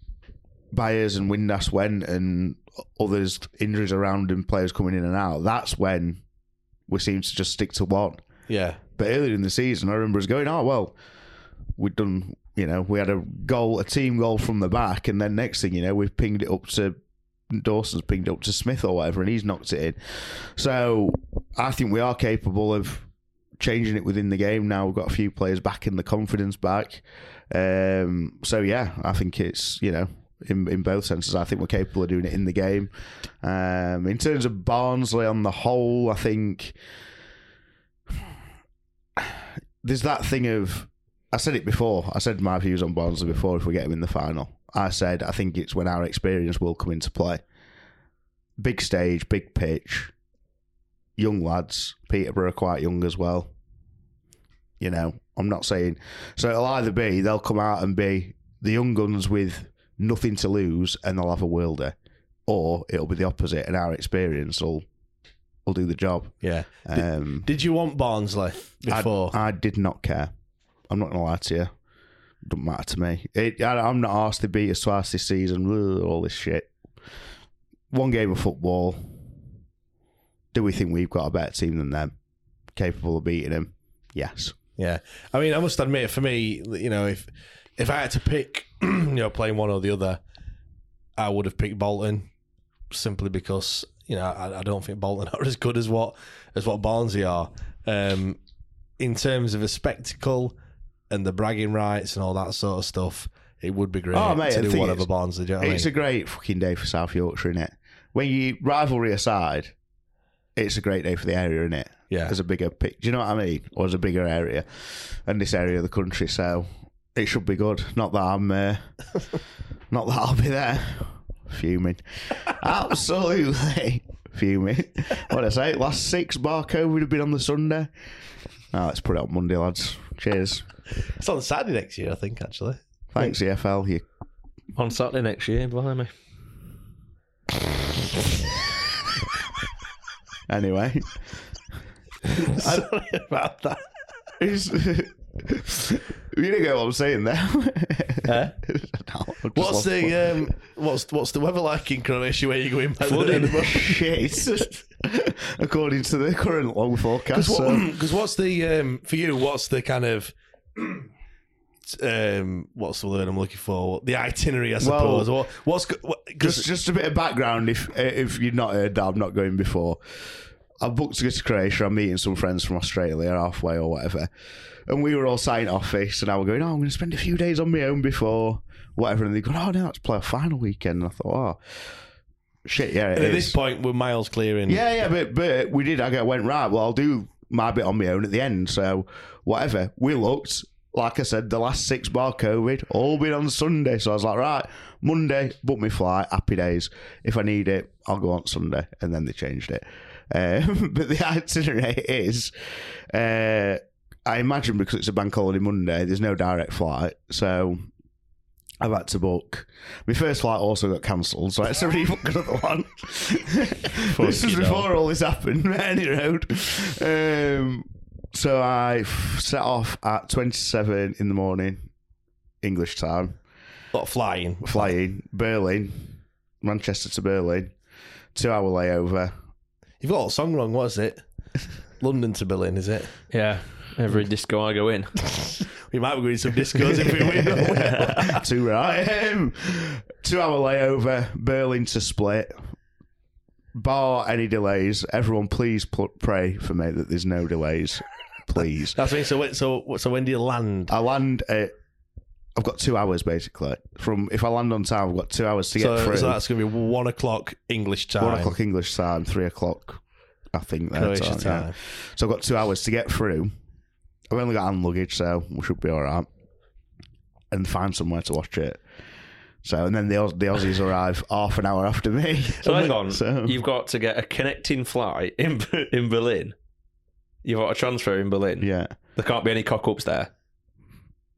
Byers and Windass went and others, injuries around and players coming in and out, that's when we seem to just stick to one. Yeah. But earlier in the season, I remember us going, oh, well, we've done, you know, we had a goal, a team goal from the back, and then next thing you know, we've pinged it up to, Dawson's pinged up to Smith or whatever, and he's knocked it in. So I think we are capable of changing it within the game now. We've got a few players back in the confidence back. Um, so, yeah, I think it's, you know, in, in both senses, I think we're capable of doing it in the game. Um, in terms of Barnsley on the whole, I think there's that thing of, I said it before, I said my views on Barnsley before if we get him in the final. I said, I think it's when our experience will come into play. Big stage, big pitch, young lads. Peterborough are quite young as well. You know, I'm not saying... So it'll either be, they'll come out and be the young guns with nothing to lose and they'll have a worlder, or it'll be the opposite and our experience will, will do the job. Yeah. Um, did, did you want Barnsley before? I, I did not care. I'm not going to lie to you. Doesn't matter to me. It, I, I'm not arsed to beat us twice this season. All this shit. One game of football. Do we think we've got a better team than them? Capable of beating them? Yes. Yeah. I mean, I must admit, for me, you know, if if I had to pick, you know, playing one or the other, I would have picked Bolton, simply because, you know, I, I don't think Bolton are as good as what as what Barnsley are. Um, in terms of a spectacle and the bragging rights and all that sort of stuff, it would be great oh, mate, to do whatever Barnsley do. You know what it's I mean? A great fucking day for South Yorkshire, innit? When you, rivalry aside, it's a great day for the area, innit? Yeah. As a bigger pick. Do you know what I mean? Or as a bigger area and this area of the country, so it should be good. Not that I'm, uh, not that I'll be there. Fuming. Absolutely fuming. What did I say? Last six bar COVID have been on the Sunday. Now let's put it on Monday, lads. Cheers. It's on Saturday next year, I think, actually. Thanks, E F L. You... On Saturday next year, blimey. Anyway. Sorry I... about that. You didn't get what I'm saying there. Huh? No, what's the um, what's what's the weather like in Croatia where you're going? Flooding. Shit. According to the current long forecast. Because what, so. what's the um, for you? What's the kind of um, what's the word I'm looking for? The itinerary, I suppose. Well, what's what, just just a bit of background. If if you've not heard that, I'm not going before. I booked to go to Croatia. I'm meeting some friends from Australia halfway or whatever. And we were all sat in office and I was going, oh, I'm going to spend a few days on my own before whatever. And they go, oh, no, let's play a final weekend. And I thought, oh, shit, yeah, it and is. At this point, we're miles clear in. Yeah, yeah, but, but we did. I went, right, well, I'll do my bit on my own at the end. So whatever. We looked, like I said, the last six bar COVID, all been on Sunday. So I was like, right, Monday, book my flight, happy days. If I need it, I'll go on Sunday. And then they changed it. Um, but the itinerary is, uh, I imagine because it's a bank holiday Monday, there's no direct flight, so I've had to book. My first flight also got cancelled, so I had to rebook another one. This was before all this happened, any road. Um, so I set off at twenty-seven in the morning, English time. Not flying. Flying. Berlin, Manchester to Berlin, two-hour layover. You've got all the song wrong, what is it? London to Berlin, is it? Yeah, every disco I go in. We might be going to some discos if we win. Too right. Um, two hour layover, Berlin to Split. Bar any delays, everyone please pl- pray for me that there's no delays. Please. That's me. So, so, so when do you land? I land at... I've got two hours basically. From if I land on time, I've got two hours to so, get through. So that's going to be one o'clock English time. One o'clock English time, three o'clock, I think. Croatia time. Yeah. So I've got two hours to get through. I've only got hand luggage, so we should be all right. And find somewhere to watch it. So and then the the Aussies arrive half an hour after me. So hang on, so. You've got to get a connecting flight in in Berlin. You've got a transfer in Berlin. Yeah, there can't be any cock ups there.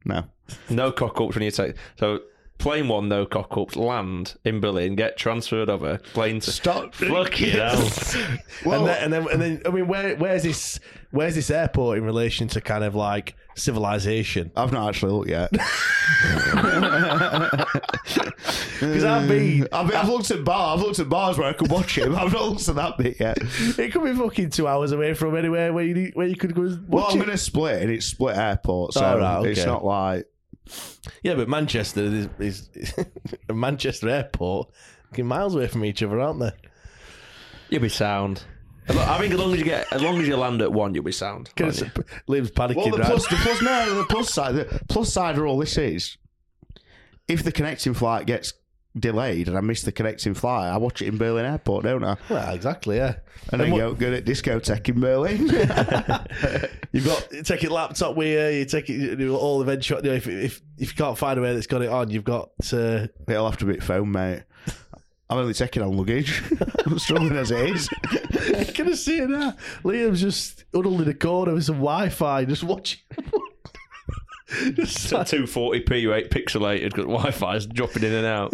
No. No cock ups when you take. So plane one, though, cock-ups, land in Berlin, get transferred over, plane to... Stop. Fucking hell. Well, and, then, and, then, and then, I mean, where where's this where's this airport in relation to kind of, like, civilization? I've not actually looked yet. Because I've been... I've, been, I've looked at bar, I've looked at bars where I could watch him. I've not looked at that bit yet. It could be fucking two hours away from anywhere where you need, where you could go and watch Well, I'm going to Split, and it's Split Airport, so oh, right, okay. It's not like... Yeah, but Manchester is, is, is Manchester Airport, miles away from each other, aren't they? You'll be sound. I think as long as you get, as long as you land at one, you'll be sound. Liam's panicking. Well, the right? plus, the plus, no, the plus side, the plus side of all this is, if the connecting flight gets delayed and I miss the connecting flight, I watch it in Berlin Airport, don't I? Well, exactly, yeah. And, and then what... go go to discotheque in Berlin. You've got you take your laptop with you. You take it you all eventually. You know, if if if you can't find a way that's got it on, you've got. Uh... It'll have to be phone, mate. I'm only taking on luggage. I'm struggling as it is. I can see it now. Liam's just huddled in a corner with some Wi-Fi, just watching. Just like... two forty p, pixelated, because Wi-Fi is dropping in and out.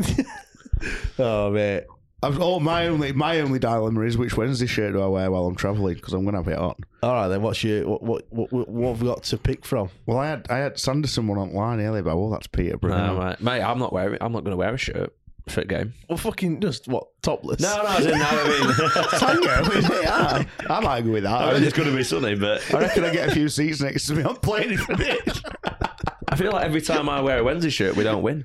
Oh, mate. I've, oh, my only my only dilemma is which Wednesday shirt do I wear while I'm travelling, because I'm going to have it on. All right, then. What's your what what what, what have we got to pick from? Well, I had I had Sanderson one online earlier, but well, that's Peterborough. No, right. Mate, I'm not wearing. I'm not going to wear a shirt. Fit game. Well, fucking just what topless? No, no, I didn't know. I mean, Tango. Yeah, I might go with that. I mean, it's going to be sunny, but I reckon I get a few seats next to me. I'm playing for this. I feel like every time I wear a Wednesday shirt, we don't win.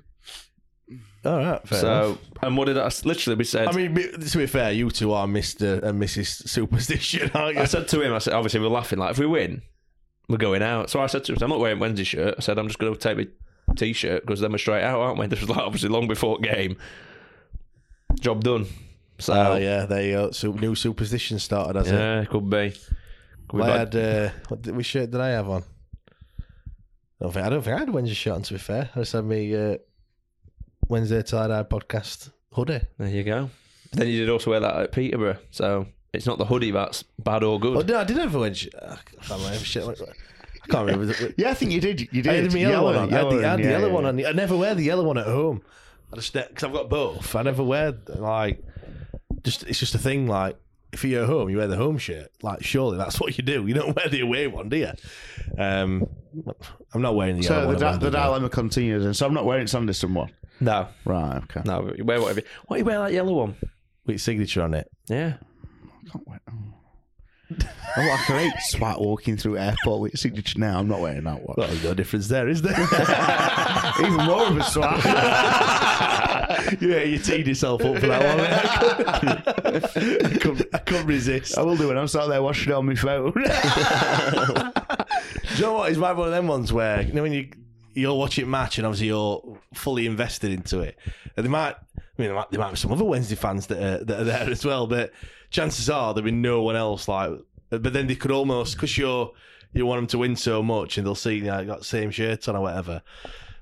All right, fair so enough. And what did I literally we said? I mean, to be fair, you two are Mister and Missus Superstition, aren't you? I said to him, I said, obviously we're laughing like if we win, we're going out. So I said to him, I'm not wearing a Wednesday shirt. I said I'm just going to take my T-shirt, because then we're straight out, aren't we? This was like obviously long before game. Job done. So oh, yeah, there you go. So new superstition started, hasn't yeah, it? Yeah, could be. Could well, be I had uh, what did, which shirt did I have on? I don't think I don't think I had Wednesday shirt on. To be fair, I just had me uh, Wednesday Tide Eye podcast hoodie. There you go. But then you did also wear that at Peterborough, so it's not the hoodie that's bad or good. Oh no, I did have a Wednesday. I can't remember shit like that. I can't remember. Yeah, I think you did. You did. I had the yellow one on. I had the, I had the yeah, yellow yeah, one on. I never wear the yellow one at home. I just because I've got both. I never wear like just. It's just a thing. Like if you're at home, you wear the home shirt. Like surely that's what you do. You don't wear the away one, do you? Um, I'm not wearing the so yellow the one. So the dilemma continues, and so I'm not wearing Sanderson one. No. Right. Okay. No. You wear whatever. Why do you wear that yellow one with your signature on it? Yeah. I can't wear. I'm like a great swat walking through airport with signature now. I'm not wearing that one. Well, there's no difference there, is there? Even more of a swat. Yeah, you teed yourself up for that one. I couldn't, I, couldn't, I couldn't resist. I will do it. I'm sat there washing it on my phone. Do you know what? It's like one of them ones where you know when you you're watching match and obviously you're fully invested into it. And they might, I mean, there might, there might be some other Wednesday fans that are, that are there as well, but. Chances are there'll be no one else like, but then they could almost because you're you want them to win so much, and they'll see you know, you got the same shirts on or whatever.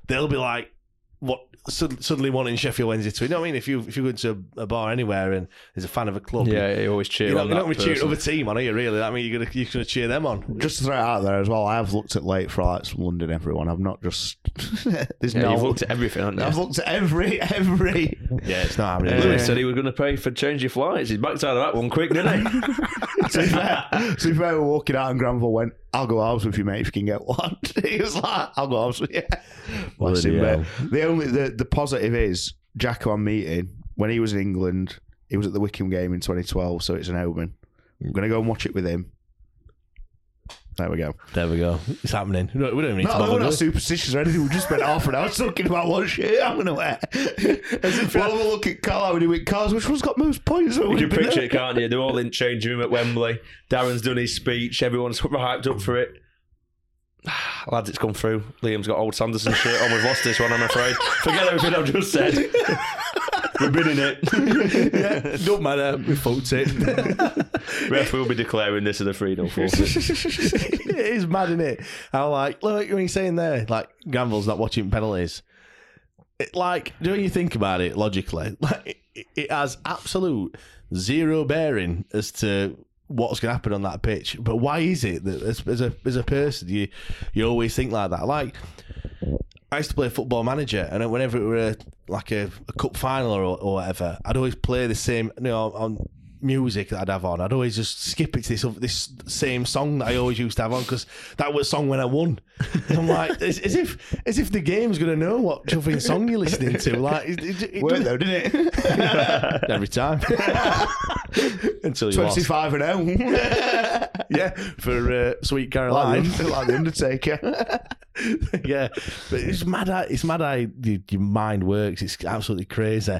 They'll be like, what suddenly wanting Sheffield Wednesday to. You know what I mean? If you if you go to a bar anywhere and there's a fan of a club, yeah, you always cheer. You're not, on you're that not really cheering other team on, are you? Really? I mean, you're gonna you're gonna cheer them on. Just to throw it out there as well, I have looked at late flights from London. Everyone, I've not just there's yeah, no. You've looked at everything, haven't you? I've looked at every every. Yeah, it's not happening. Lewis yeah. said he was going to pay for change your flights. He's backed out of that one quick, didn't he? So if I, so if I were walking out and Granville went, I'll go halves with you, mate, if you can get one. He was like, I'll go halves with you. Well, him, the only the, the positive is Jack I'm meeting, when he was in England, he was at the Wickham game in twenty twelve, so it's an omen. I'm going to go and watch it with him. There we go. There we go. It's happening. We don't need no, to bother. No, we're not superstitious or anything. We just spent half an hour talking about what shit I'm going to wear. As if we'll have a look at Carl, we do with Carl's, which one's got most points? You can picture it, can't you? They're all in change room at Wembley. Darren's done his speech. Everyone's hyped up for it. Lads, it's come through. Liam's got old Sanderson shirt on. We've lost this one, I'm afraid. Forget everything I've just said. We've been in it. Yeah, don't matter. We fought it. Ref will be declaring this as a freedom forfeit. It is mad, isn't it? How like look what you're saying there. Like Granville's not watching penalties. It, like, do you think about it logically? Like, it, it has absolute zero bearing as to what's going to happen on that pitch. But why is it that as, as a as a person you you always think like that? Like. I used to play Football Manager, and whenever it were a, like a, a cup final or, or whatever, I'd always play the same, you know, on music that I'd have on. I'd always just skip it to this this same song that I always used to have on, because that was a song when I won. And I'm like, as, as if as if the game's going to know what chuffing song you're listening to. Like, it, it, it worked though, didn't it? Every time. Until you twenty-five lost. And oh. Yeah, for uh, Sweet Caroline, like, like the Undertaker. Yeah, but it's mad. How, it's mad how your, your mind works. It's absolutely crazy.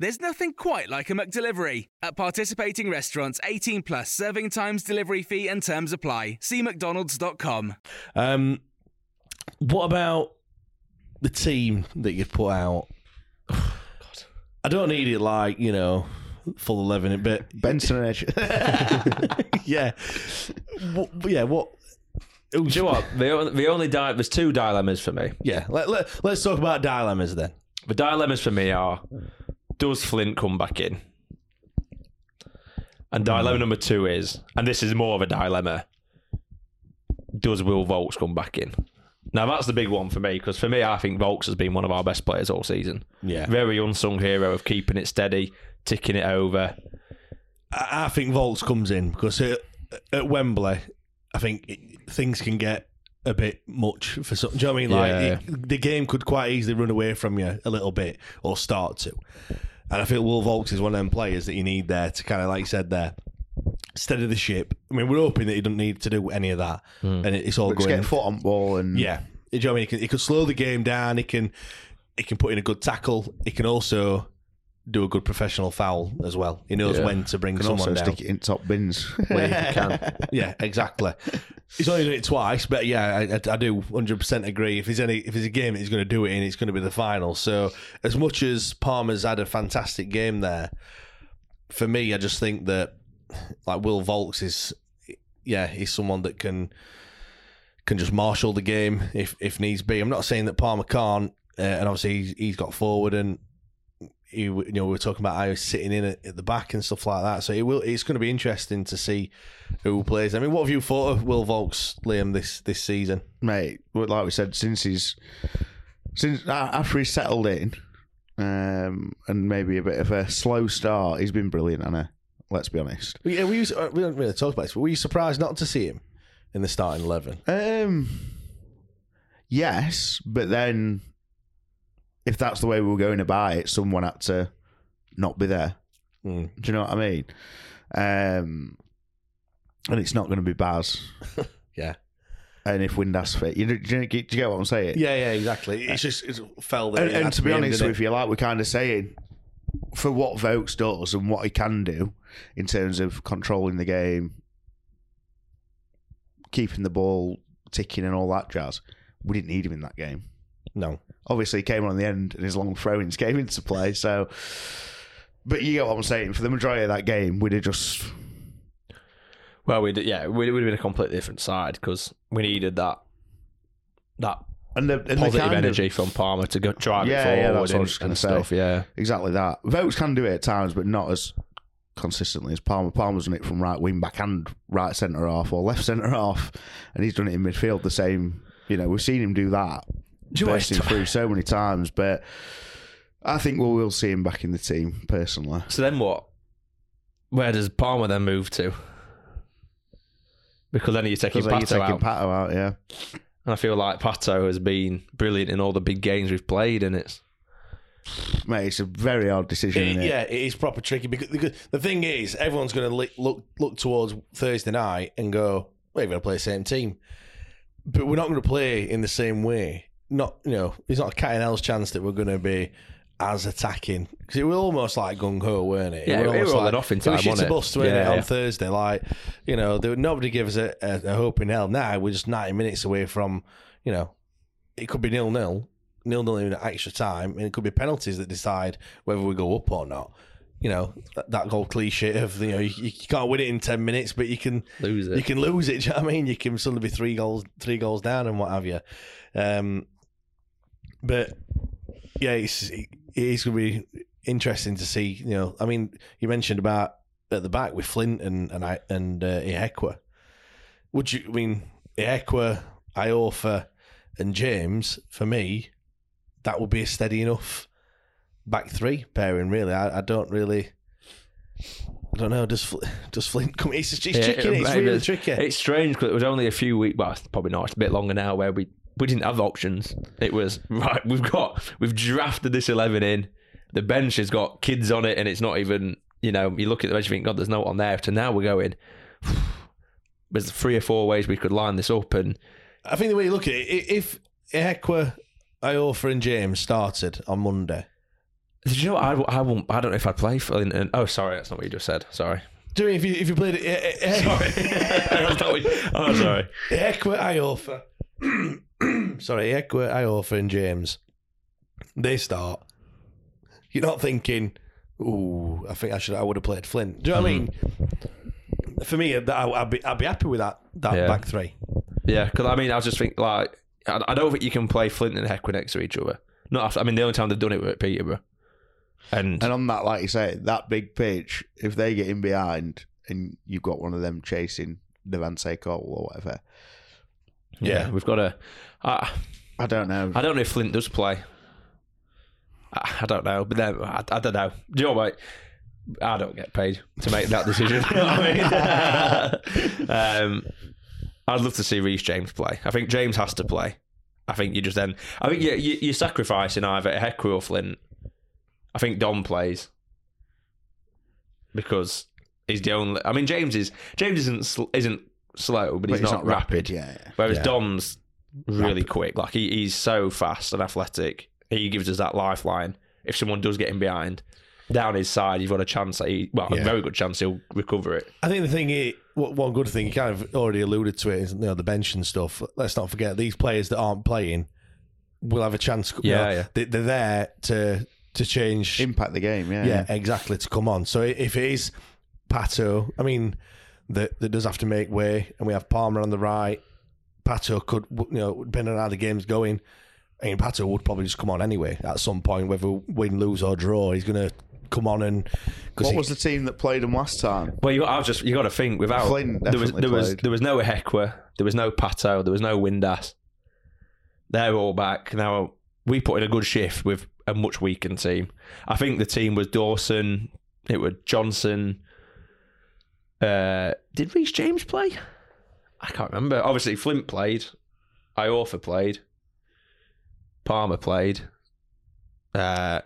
There's nothing quite like a McDelivery. At participating restaurants, eighteen plus, serving times, delivery fee and terms apply. See mcdonalds dot com. Um, what about the team that you put out? Oh, God. I don't need it like, you know, full eleven, but... Benson and Edge. Yeah. What, yeah, what... Do you know what? The, the only... Di- there's two dilemmas for me. Yeah, let, let, let's talk about dilemmas then. The dilemmas for me are... Does Flint come back in? And dilemma number two is, and this is more of a dilemma, does Will Volks come back in? Now, that's the big one for me, because for me, I think Volks has been one of our best players all season. Yeah. Very unsung hero of keeping it steady, ticking it over. I think Volks comes in, because at Wembley, I think things can get a bit much for something. Do you know what I mean? Like, yeah. it, the game could quite easily run away from you a little bit, or start to. And I feel Will Volks is one of them players that you need there to kind of, like you said there, steady the ship. I mean, we're hoping that he doesn't need to do any of that. Mm. And it, it's all but going... Just get foot on ball and... Yeah. Do you know what I mean? He can, he can slow the game down. He can, he can put in a good tackle. He can also do a good professional foul as well. He knows yeah. when to bring can someone also down. Stick it in top bins where he can. Yeah, exactly. He's only done it twice, but yeah, I, I do one hundred percent agree. If there's any, if there's a game that he's going to do it in, it's going to be the final. So as much as Palmer's had a fantastic game there, for me, I just think that like Will Volks is, yeah, he's someone that can can just marshal the game if if needs be. I'm not saying that Palmer can't, uh, and obviously he's, he's got forward and. He, you know, we were talking about how he's sitting in at, at the back and stuff like that. So it will. It's going to be interesting to see who plays. I mean, what have you thought of Will Volks, Liam, this this season, mate? Like we said, since he's since after he's settled in, um, and maybe a bit of a slow start, he's been brilliant, Anna. Let's be honest. Yeah, we used, we don't really talk about this, but were you surprised not to see him in the starting eleven? Um, yes, but then. If that's the way we were going to buy it, someone had to not be there. Mm. Do you know what I mean? Um, and it's not going to be Baz. Yeah. And if Windass fit, you, do, you, do you get what I'm saying? Yeah, yeah, exactly. It's just it's fell there. And, and to be honest with you, like we're kind of saying, for what Volks does and what he can do in terms of controlling the game, keeping the ball ticking and all that jazz, we didn't need him in that game. No. Obviously, he came on the end and his long throw-ins came into play. So, but you get what I'm saying. For the majority of that game, we'd have just... Well, we'd yeah, it would have been a completely different side because we needed that that and the, and positive energy of, from Palmer to go drive yeah, it forward yeah, that's and, what I was just and stuff. Say. Yeah, exactly that. Volks can do it at times, but not as consistently as Palmer. Palmer's done it from right wing back and right centre half or left centre half, and he's done it in midfield the same. You know, we've seen him do that. Bursting through so many times, but I think we'll, we'll see him back in the team personally. So then what? Where does Palmer then move to? Because then you're taking Pato, you're taking out. Pato out, yeah. And I feel like Pato has been brilliant in all the big games we've played, and it's mate, it's a very hard decision. It, isn't it? Yeah, it is proper tricky because, because the thing is, everyone's going to look look towards Thursday night and go, "We're going to play the same team, but we're not going to play in the same way." Not, you know, it's not a cat and hell's chance that we're going to be as attacking because it was almost like gung ho, weren't it? Yeah, it, it, it was like, off in time. It was shit to bust, weren't yeah, it? Yeah. On Thursday, like you know, there, nobody gave us a, a, a hope in hell. Now we're just ninety minutes away from, you know, it could be nil nil. Nil nil in extra time, and it could be penalties that decide whether we go up or not. You know, that, that whole cliche of, you know, you, you can't win it in ten minutes, but you can lose it. You can lose it. Do you know what I mean? You can suddenly be three goals, three goals down, and what have you. Um, but yeah, it's it, it's going to be interesting to see. You know, I mean, you mentioned about at the back with Flint and and I, and uh, Heckwell. Would you? I mean, Heckwell, Iorfa, and James for me. That would be a steady enough back three pairing, really. I, I don't really... I don't know. Does, does Flint come... It's, it's yeah, tricky. It, it's really it's, tricky. It's strange because it was only a few weeks... Well, probably not. It's a bit longer now where we, we didn't have options. It was, right, we've got... We've drafted this eleven in. The bench has got kids on it and it's not even... You know, you look at the bench and think, God, there's no one there. So now we're going... There's three or four ways we could line this up and... I think the way you look at it, if Heckwell... Iorfa and James started on Monday. Did you know? I, I won't. I don't know if I'd play Flint. And, oh, sorry, that's not what you just said. Sorry. Do you, if you if you played it? Eh, eh, sorry. that's not what you, oh, sorry. Heckwell, Iorfa. sorry, Heckwell, Iorfa and James. They start. You're not thinking. Ooh, I think I should. I would have played Flint. Do you know what mm-hmm. I mean? For me, I, I'd be I'd be happy with that that yeah. back three. Yeah, because I mean, I just think like. I don't think you can play Flint and Heckwell next to each other. Not after, I mean, the only time they've done it was at Peterborough. And and on that, like you say, that big pitch, if they get in behind and you've got one of them chasing the Van Seacole or whatever. Yeah, yeah, we've got a... I, I don't know. I don't know if Flint does play. I, I don't know. But then, I, I don't know. Do you know what? I don't get paid to make that decision. You know what I mean? um... I'd love to see Reece James play. I think James has to play. I think you just then... I think you, you, you're sacrificing either Heckwell or Flint. I think Dom plays. Because he's the only... I mean, James is James isn't sl, isn't slow, but he's, but he's not, not rapid. rapid. Yeah. Whereas yeah. Dom's really rapid. quick. Like, he, he's so fast and athletic. He gives us that lifeline. If someone does get him behind... Down his side, you've got a chance that he, well, yeah. a very good chance he'll recover it. I think the thing, is, one good thing, you kind of already alluded to it, is you know, the bench and stuff. Let's not forget, these players that aren't playing will have a chance. Yeah, you know, yeah. They, they're there to to change. Impact the game, yeah. Yeah, exactly, to come on. So if it is Pato, I mean, that, that does have to make way, and we have Palmer on the right, Pato could, you know, depending on how the game's going, I mean, Pato would probably just come on anyway at some point, whether win, lose, or draw, he's going to. Come on and what he, was the team that played them last time? Well, you I've just you got to think without Flint there was there played. was there was no Heckwell, there was no Pato, there was no Windass. They're all back now. We put in a good shift with a much weakened team. I think the team was Dawson, it was Johnson. Uh, did Reece James play? I can't remember. Obviously, Flint played, Iorfa played, Palmer played. Uh,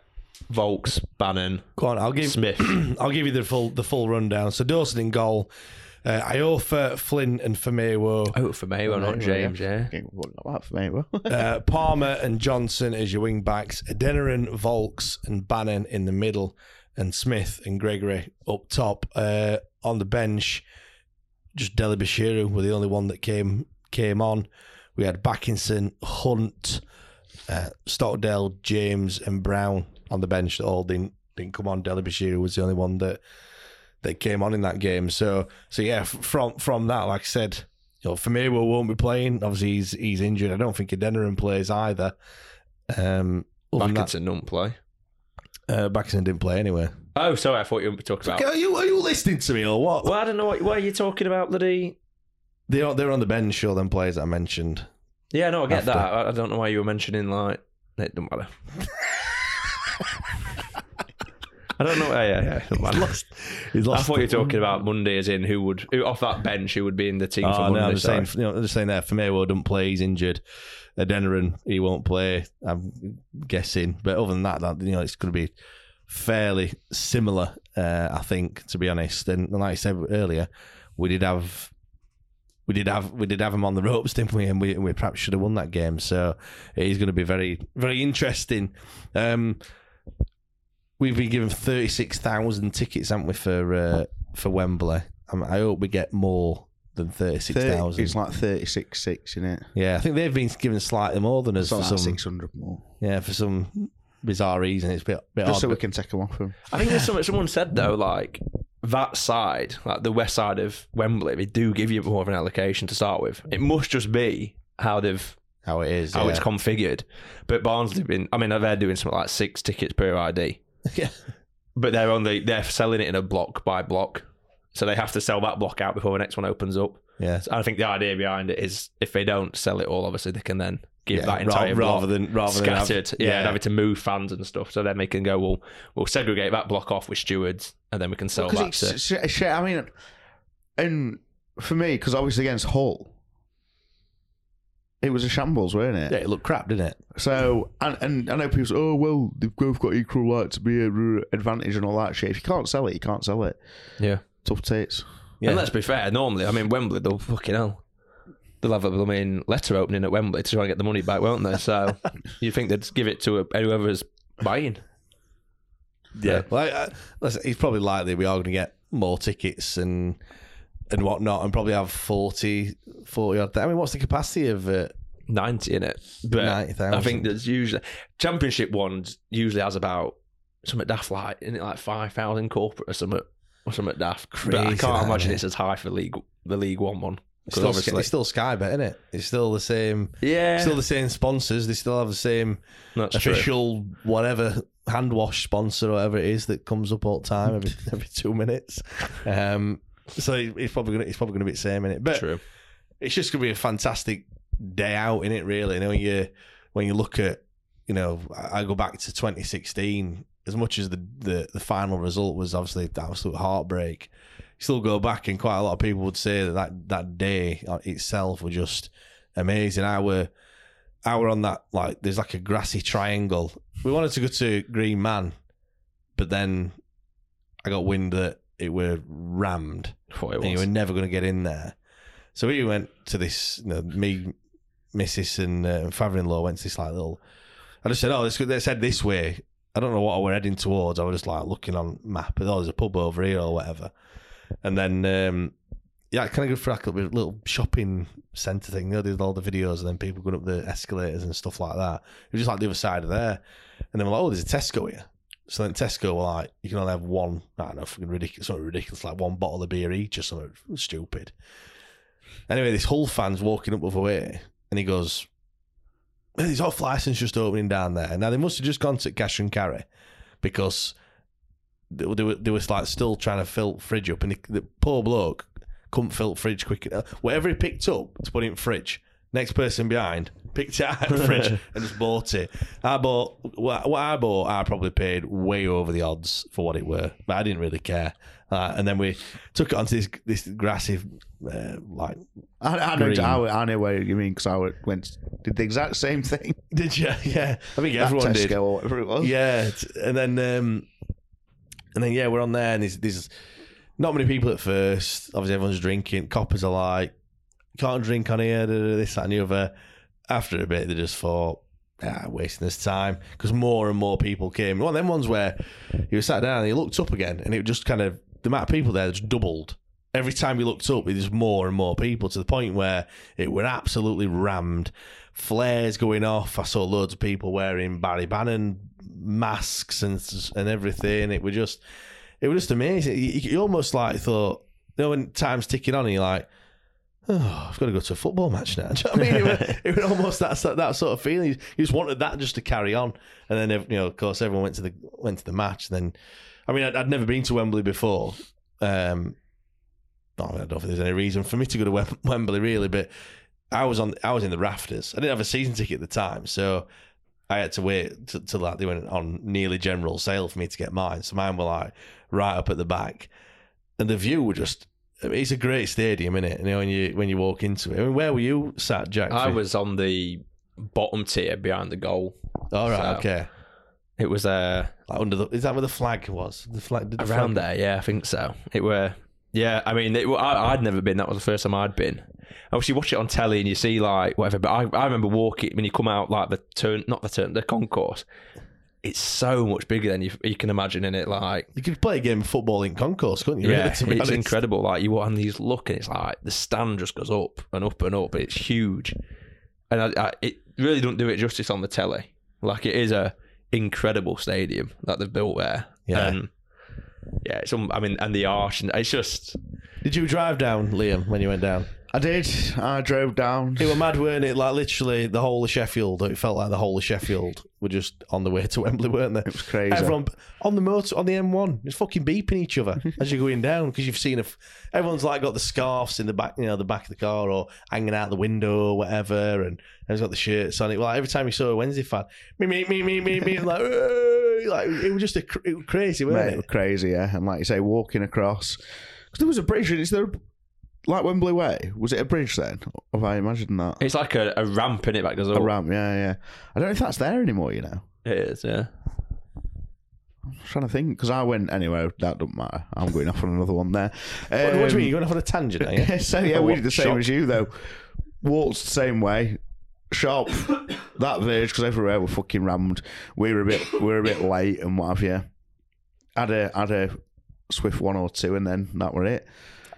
Volks, Bannon, go on, I'll give, Smith. I'll give you the full the full rundown. So Dawson in goal, uh, Iorfa, Flynn, and Famewo. Oh, Famewo, not James. Yeah, yeah. Not Famewo. uh, Palmer and Johnson as your wing backs. Adeniran, Volks, and Bannon in the middle, and Smith and Gregory up top. Uh, on the bench, just Deli Bashiru were the only one that came came on. We had Backinson, Hunt, uh, Stockdale, James, and Brown. On the bench that all didn't didn't come on. Deli Bashiru was the only one that that came on in that game. So so yeah, from from that, like I said, you know, Famewo won't be playing. Obviously he's he's injured. I don't think Adeniran plays either. Um, Backinson don't play. Uh, Backinson didn't play anyway. Oh, sorry, I thought you were talking about. Are you are you listening to me or what? Well, I don't know what. What are you talking about, bloody? They are, they're on the bench. All them players that I mentioned. Yeah, no, I get after. that. I, I don't know why you were mentioning like it. Don't matter. I don't know. Uh, yeah, yeah. He's lost. He's lost. I thought you were talking about Monday, as in who would who, off that bench who would be in the team oh, for Monday. No, I'm just sorry. saying. You know, I'm just saying that Famewo doesn't play. He's injured. Adeniran, he won't play. I'm guessing, but other than that, that you know, it's going to be fairly similar. Uh, I think, to be honest, and like I said earlier, we did have. We did have we did have him on the ropes, didn't we? And we we perhaps should have won that game. So it is going to be very very interesting. Um, we've been given thirty six thousand tickets, haven't we, for uh, for Wembley? I, mean, I hope we get more than thirty six thousand. It's like thirty six six, isn't it? Yeah, I think they've been given slightly more than us. It's for like some six hundred more. Yeah, for some bizarre reason, it's a bit, bit just odd, so we can take them off them. I think there's something someone said though, like. That side, like the west side of Wembley, they do give you more of an allocation to start with. It must just be how they've how it is, how yeah. it's configured. But Barnsley been, I mean, they're doing something like six tickets per I D. Yeah, but they're on the they're selling it in a block by block, so they have to sell that block out before the next one opens up. Yeah, so I think the idea behind it is if they don't sell it all, obviously they can then give yeah, that entire rather, rather than rather scattered, than have, yeah, yeah. and having to move fans and stuff. So then they can go, well, we'll segregate that block off with stewards. And then we can sell well, that shit. I mean, and for me, because obviously against Hull, it was a shambles, wasn't it? Yeah, it looked crap, didn't it? So, and, and I know people say, oh, well, they've both got equal right to be an advantage and all that shit. If you can't sell it, you can't sell it. Yeah. Tough tits. Yeah. And let's be fair, normally, I mean, Wembley, they'll fucking hell. They'll have a blooming letter opening at Wembley to try and get the money back, won't they? So you think they'd give it to a, whoever's buying. Yeah, well, I, I, listen, it's probably likely we are going to get more tickets and and whatnot, and probably have forty, forty odd. I mean, what's the capacity of uh, ninety in it? But ninety thousand. I think there's usually Championship ones usually has about something daft like in it like five thousand corporate or something or something daft. Crazy, but I can't imagine it? it's as high for league the League One one. It's still, it's still Sky Bet, isn't it? It's still the same. Yeah, still the same sponsors. They still have the same That's official true. whatever. Hand wash sponsor or whatever it is that comes up all the time every every two minutes, um, so it's probably gonna, it's probably gonna be the same, innit? But True. It's just gonna be a fantastic day out, innit? Really, you know, when you when you look at, you know, I go back to twenty sixteen. As much as the, the, the final result was obviously absolute heartbreak, you still go back and quite a lot of people would say that that, that day itself was just amazing. I were I were on that, like there's like a grassy triangle. We wanted to go to Green Man, but then I got wind that it were rammed. It was. And you were never going to get in there. So we went to this, you know, me, Missus and uh, father-in-law went to this like little, I just said, oh, this, let's head this way. I don't know what I were heading towards. I was just like looking on map, oh, there's a pub over here or whatever. And then, um, yeah, kind of go for like a little shopping centre thing. You know, there's all the videos and then people going up the escalators and stuff like that. It was just like the other side of there. And then we're like, oh, there's a Tesco here. So then Tesco were like, you can only have one, I don't know, fucking ridiculous, something ridiculous, like one bottle of beer each or something stupid. Anyway, this Hull fan's walking up the way and he goes, well, there's off-licence just opening down there. Now, they must have just gone to cash and carry because they were, they were like still trying to fill the fridge up. And the, the poor bloke couldn't fill the fridge quick enough. Whatever he picked up to put in the fridge, next person behind picked it out of the fridge and just bought it. I bought what I bought. I probably paid way over the odds for what it were, but I didn't really care. Uh, and then we took it onto this this grassy uh, like. I, I know. I, I know what you mean because I went did the exact same thing. Did you? Yeah, I think that everyone Tesco did. Or whatever it was. Yeah, and then um, and then yeah, we're on there and there's, there's not many people at first. Obviously, everyone's drinking. Coppers are like, can't drink on here, this, that and the other. After a bit, they just thought, ah, wasting this time. Because more and more people came. One of them ones where you sat down and you looked up again, and it just kind of, the amount of people there just doubled. Every time you looked up, it was more and more people to the point where it were absolutely rammed. Flares going off. I saw loads of people wearing Barry Bannon masks and and everything. It was just, it was just amazing. You, you almost like thought, you know, when time's ticking on and you're like, oh, I've got to go to a football match now. Do you know what I mean? It was, it was almost that, that sort of feeling. You just wanted that just to carry on. And then, you know, of course, everyone went to the went to the match. Then, I mean, I'd, I'd never been to Wembley before. Um, I don't think there's any reason for me to go to Wembley really, but I was on I was in the rafters. I didn't have a season ticket at the time, so I had to wait t- till like they went on nearly general sale for me to get mine. So mine were like right up at the back, and the view were just. It's a great stadium, isn't it? You know, when you when you walk into it. I mean, where were you sat, Jack? I was on the bottom tier behind the goal. All right, so okay. It was uh like under the. Is that where the flag was? The flag did the around flag... there, yeah, I think so. It were. Yeah, I mean, it, I, I'd never been. That was the first time I'd been. Obviously, you watch it on telly and you see, like, whatever. But I, I remember walking, when you come out, like, the turn, not the turn, the concourse. It's so much bigger than you, you can imagine, innit? Like, you could play a game of football in concourse, couldn't you? Yeah, really, to be it's honest. Incredible. Like, you walk and you just look, and it's like, the stand just goes up and up and up. It's huge. And I, I, it really don't do it justice on the telly. Like, it is a incredible stadium that they've built there. Yeah. Um, Yeah, it's. I mean, and the arch, and it's just. Did you drive down, Liam, when you went down? I did. I drove down. It was mad, weren't it? Like literally, the whole of Sheffield. It felt like the whole of Sheffield were just on the way to Wembley, weren't they? It was crazy. Everyone on the motor, on the M one, just fucking beeping each other as you're going down because you've seen a. Everyone's like got the scarves in the back, you know, the back of the car or hanging out the window or whatever, and everyone's got the shirts on it. Well, like, every time you saw a Wednesday fan, me me me me me me, like. Like it was just a it was crazy, wasn't Mate, it? It was crazy, yeah. And like you say, walking across because there was a bridge. Is there like Wembley Way? Was it a bridge then? Have I imagined that? It's like a, a ramp in it back. Does a all... ramp? Yeah, yeah. I don't know if that's there anymore. You know, it is. Yeah. I'm trying to think because I went anyway. That doesn't matter. I'm going off on another one there. Um, what, what do you mean? You're going off on a tangent? Aren't you? So yeah, we did the same shop. As you though. Walked the same way. Shop that verge because everywhere we're fucking rammed. We were a bit, we were a bit late and what have you. Had a had a swift one or two and then that were it.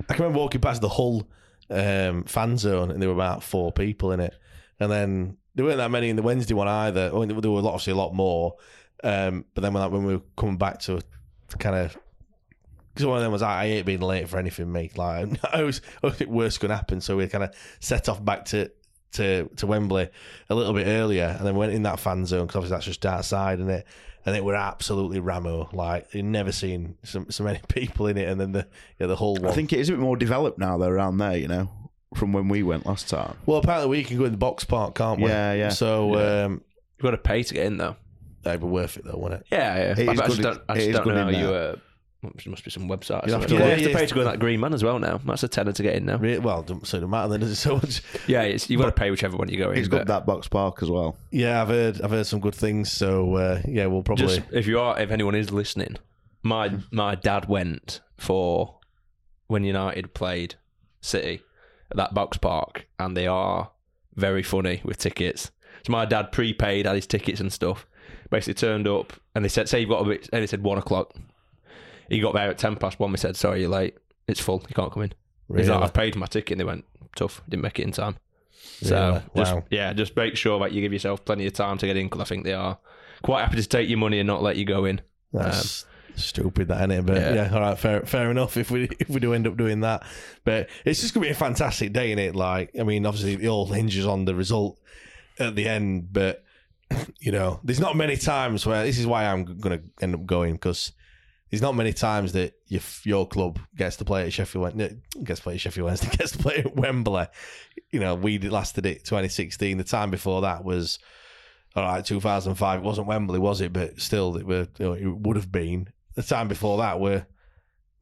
I can remember walking past the Hull um, fan zone and there were about four people in it, and then there weren't that many in the Wednesday one either. I mean, there were obviously a lot more, um, but then when, like, when we were coming back to, to kind of. Because one of them was like, I ain't being late for anything, mate. Like I was, I was the worst could happen, so we kind of set off back to. To, to Wembley a little bit earlier and then went in that fan zone because obviously that's just outside in it and it were absolutely ramo, like you've never seen so, so many people in it. And then the yeah, the whole one. I think it is a bit more developed now though around there, you know, from when we went last time. Well, apparently we can go in the box park, can't we? Yeah, yeah. So yeah. Um, you've got to pay to get in though. That'd be worth it though, wouldn't it? Yeah, yeah. It I, I just don't, I just don't know how you uh, there must be some websites. You have to, yeah, you have to yeah, pay to go in that green man as well now. That's a tenner to get in now. Really? Well, so doesn't matter then, does it? So much. Yeah, it's, you've got to pay whichever one you go in. He's got that box park as well. Yeah, I've heard. I've heard some good things. So uh, yeah, we'll probably. Just, if you are, if anyone is listening, my my dad went for when United played City at that box park, and they are very funny with tickets. So my dad prepaid, had his tickets and stuff. Basically turned up, and they said, "Say you've got a bit," and they said one o'clock. He got there at ten past one. We said, sorry, you're late. It's full. You can't come in. Really? He's like, I've paid for my ticket. And they went, tough. Didn't make it in time. So, yeah, just, wow. yeah, just make sure that you give yourself plenty of time to get in because I think they are quite happy to take your money and not let you go in. That's um, stupid, that, innit? But yeah, yeah all right, fair, fair enough if we if we do end up doing that. But it's just going to be a fantastic day, innit? Like, I mean, obviously, it all hinges on the result at the end. But, you know, there's not many times where this is why I'm going to end up going because. There's not many times that your, your club gets to play at Sheffield gets to play at Sheffield Wednesday, gets to play at Wembley. You know, we lasted it twenty sixteen. The time before that was, all right, two thousand five. It wasn't Wembley, was it? But still, it, were, you know, it would have been. The time before that were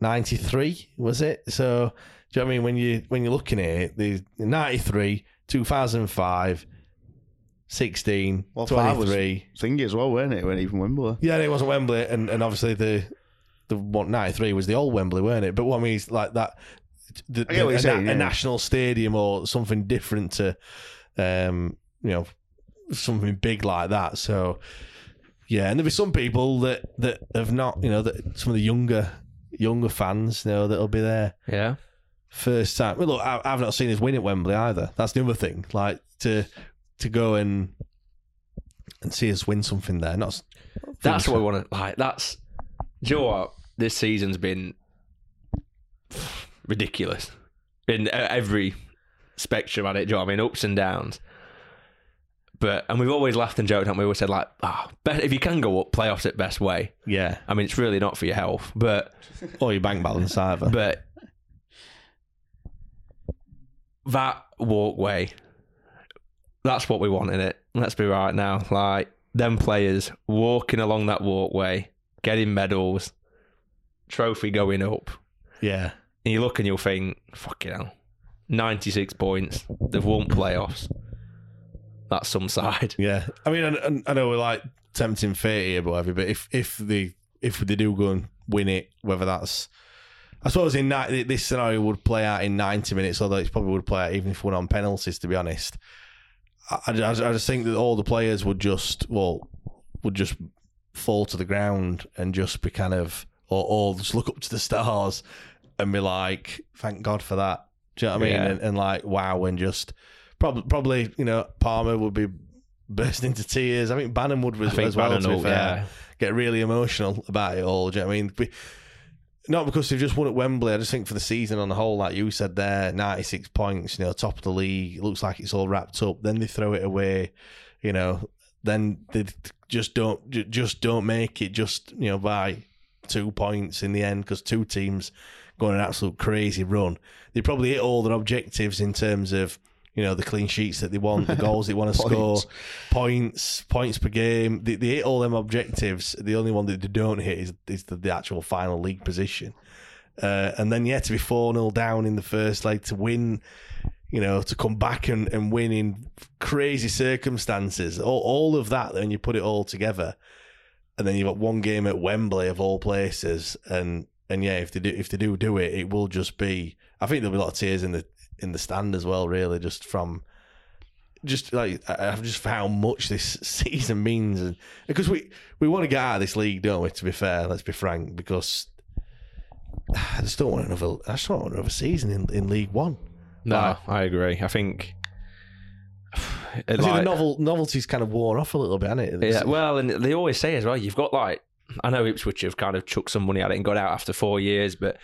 ninety-three, was it? So, do you know what I mean? When, you, when you're looking at it, the ninety-three, two thousand five... sixteen, well, twenty-three. Thingy as well, weren't it? It wasn't even Wembley. Yeah, it wasn't Wembley. And, and obviously the... The what ninety-three was the old Wembley, weren't it? But what I mean is like that, the, the, a, saying, na- yeah. a national stadium or something different to, um, you know, something big like that. So, yeah, and there'll be some people that, that have not, you know, that some of the younger younger fans, you know, that'll be there. Yeah, first time. Well, look, I, I've not seen us win at Wembley either. That's the other thing. Like to to go and and see us win something there. Not that's what we want to like. That's. Do you know what? This season's been ridiculous in every spectrum at it. Do you know what I mean? Ups and downs. But and we've always laughed and joked, haven't we? We always said like, oh, if you can go up, playoffs at best way. Yeah. I mean, it's really not for your health, but or your bank balance either. But that walkway, that's what we want in it. Let's be right now. Like them players walking along that walkway, getting medals, trophy going up. Yeah. And you look and you'll think, fucking hell, ninety-six points, they've won playoffs. That's some side. Yeah. I mean, I, I know we're like tempting fate here, but whatever, but if, if, they, if they do go and win it, whether that's... I suppose in ni- this scenario would play out in ninety minutes, although it probably would play out even if we're on penalties, to be honest. I, I, I just think that all the players would just, well, would just fall to the ground and just be kind of, or, or just look up to the stars and be like, thank God for that. Do you know what I mean? Yeah. And, and like, wow, and just probably, probably, you know, Palmer would be burst into tears. I think Bannon would was, think as well, Bannon to be fair. Yeah. Get really emotional about it all. Do you know what I mean? But, not because they've just won at Wembley. I just think for the season on the whole, like you said there, ninety-six points, you know, top of the league. It looks like it's all wrapped up. Then they throw it away, you know. Then they just don't just don't make it just, you know, by two points in the end because two teams go on an absolute crazy run. They probably hit all their objectives in terms of, you know, the clean sheets that they want, the goals they want to score, points, points per game. They, they hit all them objectives. The only one that they don't hit is, is the, the actual final league position. Uh, and then, yeah, to be four nil down in the first leg, to win, you know, to come back and, and win in crazy circumstances, all, all of that, then you put it all together. And then you've got one game at Wembley of all places. And, and yeah, if they do, if they do do it, it will just be, I think there'll be a lot of tears in the, in the stand as well, really, just from just like I've just found how much this season means, and because we we want to get out of this league, don't we, to be fair, let's be frank, because I just don't want another I just don't want another season in, in League One. No, like, I agree. I think I think like, the novel, novelty's kind of worn off a little bit, hasn't it? Yeah, well, and they always say as well, you've got like, I know Ipswich have kind of chucked some money at it and got out after four years, but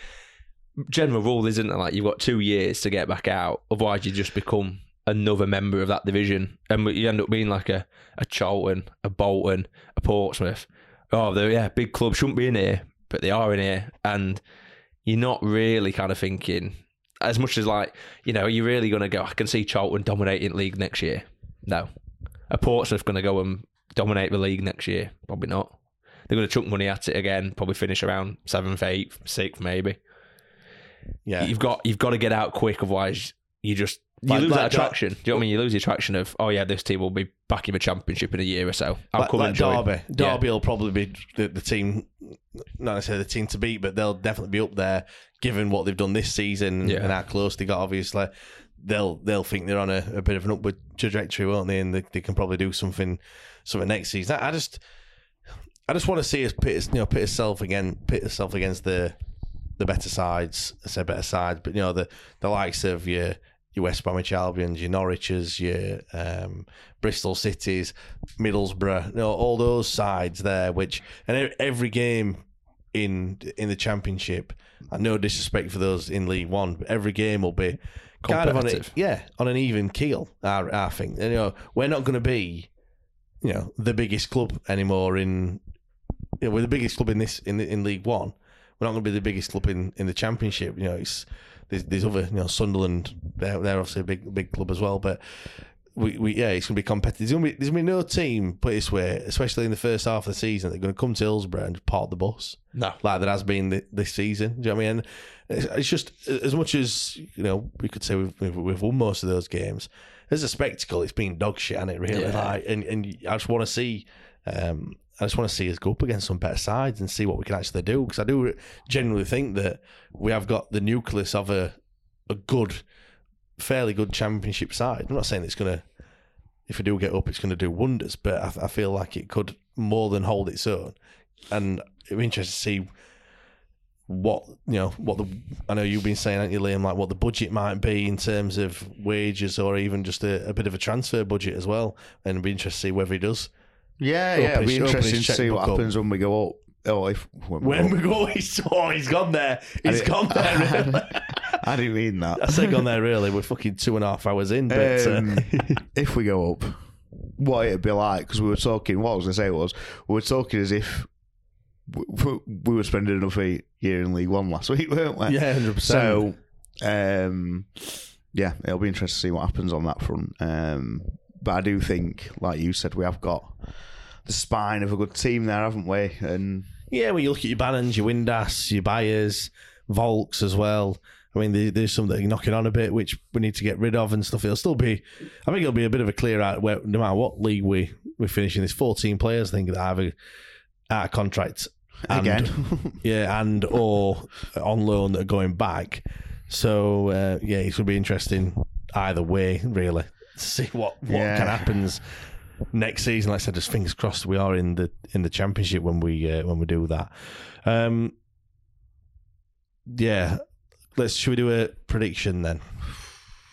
general rule isn't it? Like you've got two years to get back out, otherwise you just become another member of that division, and you end up being like a a Charlton, a Bolton, a Portsmouth. Oh, they're yeah, big club, shouldn't be in here, but they are in here, and you're not really kind of thinking as much as like, you know, are you really going to go? I can see Charlton dominating league next year. No, a Portsmouth going to go and dominate the league next year? Probably not. They're going to chuck money at it again. Probably finish around seventh, eighth, sixth, maybe. Yeah, you've got you've got to get out quick, otherwise you just you like, lose like that attraction. Dar- Do you know what I mean? You lose the attraction of, oh yeah, this team will be back in the championship in a year or so. I'll like, come like and join. Derby, Derby yeah. will probably be the, the team, not necessarily the team to beat, but they'll definitely be up there given what they've done this season yeah. and how close they got. Obviously, they'll they'll think they're on a, a bit of an upward trajectory, won't they? And they, they can probably do something something next season. I, I just I just want to see us pit, you know, pit itself again, pit itself against the. The better sides, I say better sides, but you know the, the likes of your your West Bromwich Albions, your Norwiches, your um, Bristol Cities, Middlesbrough, you know, all those sides there. Which and every game in in the Championship, and no disrespect for those in League One, but every game will be kind of on it, yeah, on an even keel. I, I think and, you know, we're not going to be, you know, the biggest club anymore. In you know, we're the biggest club in this in in League One. We're not going to be the biggest club in, in the Championship. You know, it's there's, there's other, you know, Sunderland, they're, they're obviously a big big club as well. But, we, we yeah, it's going to be competitive. There's going to be, there's going to be no team, put it this way, especially in the first half of the season, they're going to come to Hillsborough and park the bus. No. Like there has been the, this season. Do you know what I mean? It's, it's just, as much as, you know, we could say we've, we've, we've won most of those games, as a spectacle, it's been dog shit, hasn't it, really? Yeah. Like, and, and I just want to see... Um, I just want to see us go up against some better sides and see what we can actually do, because I do generally think that we have got the nucleus of a a good, fairly good Championship side. I'm not saying it's going to, if we do get up, it's going to do wonders, but I, I feel like it could more than hold its own. And it'd be interesting to see what, you know, what the, I know you've been saying, haven't you, Liam, like what the budget might be in terms of wages or even just a, a bit of a transfer budget as well. And it'd be interesting to see whether he does. Yeah, yeah, it'll be interesting to see what happens when we go up. Oh, if when, when we go, he's oh, he's gone there. He's gone there. Really. I didn't mean that. I said gone there. Really, we're fucking two and a half hours in. But um, uh, if we go up, what it'd be like? Because we were talking. What I was gonna say was we were talking as if we, we were spending enough a year in League One last week, weren't we? Yeah, one hundred percent. So, um, yeah, it'll be interesting to see what happens on that front. Um, but I do think, like you said, we have got. the spine of a good team there, haven't we? And yeah, when you look at your Bannons, your Windass, your Byers, Volks as well. I mean, there's some that are knocking on a bit, which we need to get rid of and stuff. It'll still be, I think it'll be a bit of a clear out where, no matter what league we, we're finishing, there's fourteen players, I think, that have a, out of contract. And, Again. yeah, and or on loan that are going back. So, uh, yeah, it's going to be interesting either way, really, to see what, what yeah. can happen next season. Like I said, just fingers crossed we are in the in the Championship when we uh, when we do that. Um, yeah. Let's, should we do a prediction then?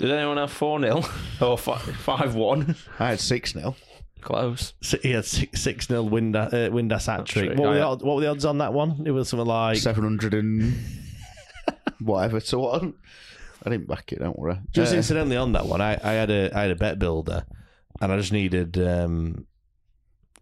Did anyone have four nil or five one? I had six nil. Close. So he had six nil Winda, uh, Windass hat-trick. What, yeah. what were the odds on that one? It was something like... seven hundred and whatever to one. I didn't back it, don't worry. Just uh, incidentally on that one, I, I had a I had a bet builder and I just needed... Um,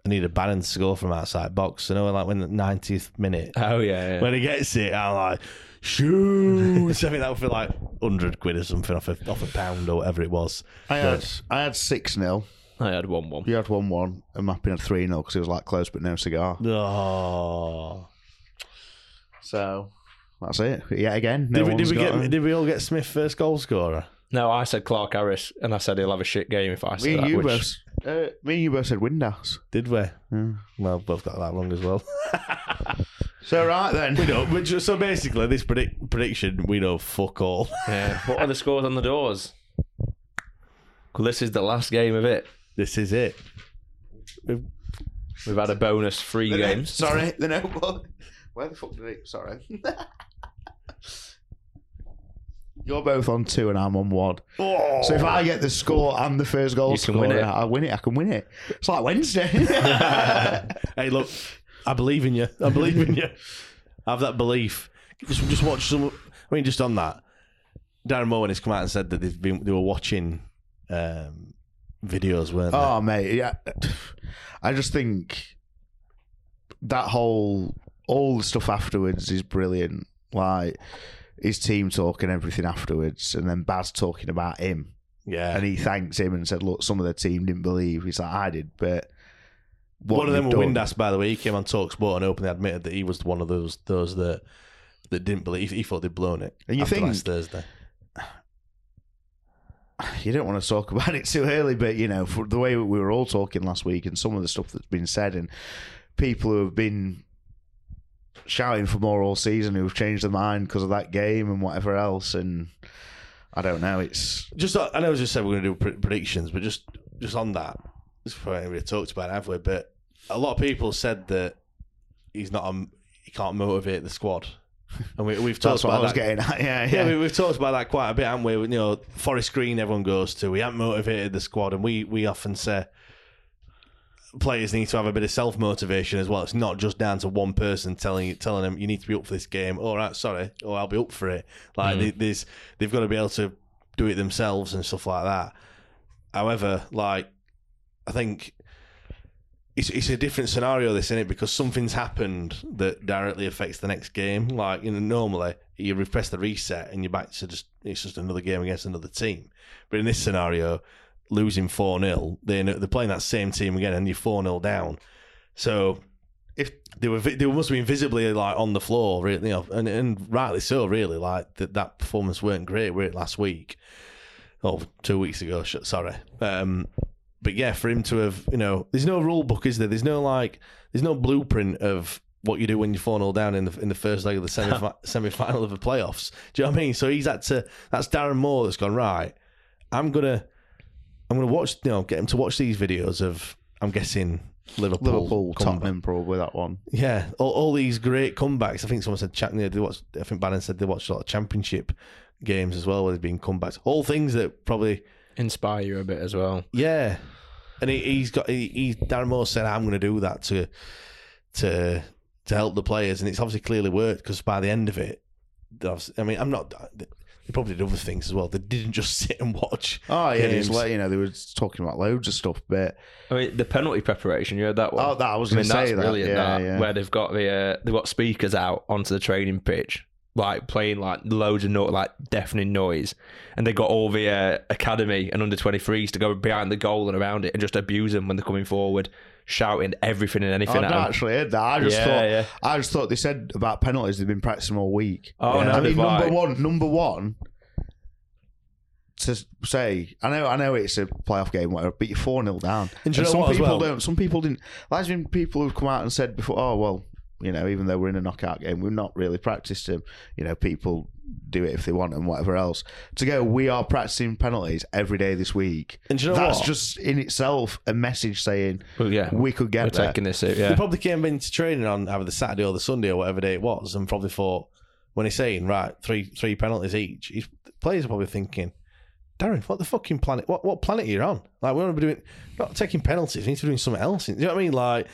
I need a Bannon to score from outside box. So, you know, like when the ninetieth minute. Oh, yeah. yeah. When he gets it, I'm like, shoot. So I think that would feel like one hundred quid or something off a, off a pound or whatever it was. I had but, I had six nil. I had one one. You had one one. And Mappin had three nil because it was like close but no cigar. Oh. So, that's it. Yet again. No did, we, did, we get, did we all get Smith first goal scorer? No, I said Clark Harris, and I said he'll have a shit game if I say that. You which... both, uh, me and you both said Windass. Did we? Yeah. Well, both got that wrong as well. So, right then. We don't, we're just, so, basically, this predict, prediction, we know fuck all. Yeah. What are the scores on the doors? Well, this is the last game of it. This is it. We've, We've had a bonus three the games. No, sorry, the no. Where the fuck did it? Sorry. You're both on two and I'm on one. Oh, so if I get the score and the first goal scorer, win I win it. I can win it. It's like Wednesday. Hey, look, I believe in you. I believe in you. I have that belief. Just, just watch some. I mean, just on that, Darren Moore has come out and said that they've been they were watching um, videos, weren't oh, they? Oh, mate, yeah. I just think that whole all the stuff afterwards is brilliant. Like. His team talking everything afterwards, and then Baz talking about him. Yeah, and he thanks him and said, "Look, some of the team didn't believe." He's like, "I did," but what one of them was Windass, by the way. He came on Talk Sport and openly admitted that he was one of those those that that didn't believe. He thought they'd blown it. And you after think last Thursday? You don't want to talk about it too early, but you know, for the way we were all talking last week, and some of the stuff that's been said, and people who have been shouting for more all season who've changed their mind because of that game and whatever else, and I don't know. It's just I know I just said we're going to do pre- predictions, but just just on that, it's probably we talked about it, have we? But a lot of people said that he's not a, he can't motivate the squad, and we, we've talked That's about what I was that. Getting at. Yeah, yeah, yeah. We, we've talked about that quite a bit, haven't we? You know, Forest Green, everyone goes to. We haven't motivated the squad, and we we often say. Players need to have a bit of self-motivation as well. It's not just down to one person telling you, telling them you need to be up for this game. All right, sorry, or I'll be up for it. Like mm. they, they've got to be able to do it themselves and stuff like that. However, like I think it's it's a different scenario, this, isn't it? Because something's happened that directly affects the next game. Like you know, normally you repress the reset and you're back to just it's just another game against another team. But in this scenario. Losing four nil, they they're playing that same team again, and you're four nil down. So if they were, they must have been visibly like on the floor, really, you know, and, and rightly so, really. Like that, that performance weren't great, were it last week or oh, two weeks ago? Sorry, um, but yeah, for him to have, you know, there's no rule book, is there? There's no like, there's no blueprint of what you do when you're four nil down in the in the first leg of the semi semi final of the playoffs. Do you know what I mean? So he's had to. That's Darren Moore that's gone right. I'm gonna. I'm going to watch, you know, get him to watch these videos of, I'm guessing, Liverpool. Liverpool, comeback. Tottenham, probably, that one. Yeah, all, all these great comebacks. I think someone said, they watched, I think Bannon said they watched a lot of Championship games as well, where they've been comebacks. All things that probably... inspire you a bit as well. Yeah. And he, he's got, he, he, Darren Moore said, I'm going to do that to, to, to help the players. And it's obviously clearly worked, because by the end of it, I mean, I'm not... They probably did other things as well. They didn't just sit and watch. Oh, yeah, games. Just like, you know, they were talking about loads of stuff. But I mean, the penalty preparation, you heard that one? Oh, that I was going to say that's that. Brilliant, yeah, that, yeah. Where they've got the uh, they've got speakers out onto the training pitch like playing like loads of no- like deafening noise, and they got all the uh, academy and under twenty-threes to go behind the goal and around it and just abuse them when they're coming forward, shouting everything and anything. I'd at them. Actually heard that. I just yeah, thought yeah. I just thought they said about penalties they've been practicing all week. Oh yeah. no, I mean, number one, number one. To say, I know, I know it's a playoff game, whatever, but you're four nil down. And and some people well. don't. Some people didn't. There's been people who've come out and said before, oh well, you know, even though we're in a knockout game, we've not really practiced them. You know, people do it if they want and whatever else. To go, we are practicing penalties every day this week. And do you know that's what? Just in itself a message saying, well, yeah, we could get we're there. Taking this out, yeah. They probably came into training on either the Saturday or the Sunday or whatever day it was, and probably thought when he's saying right three three penalties each, his players are probably thinking, Darren, what the fucking planet? What what planet are you on? Like, we want to be doing not taking penalties. We need to be doing something else. Do you know what I mean? Like,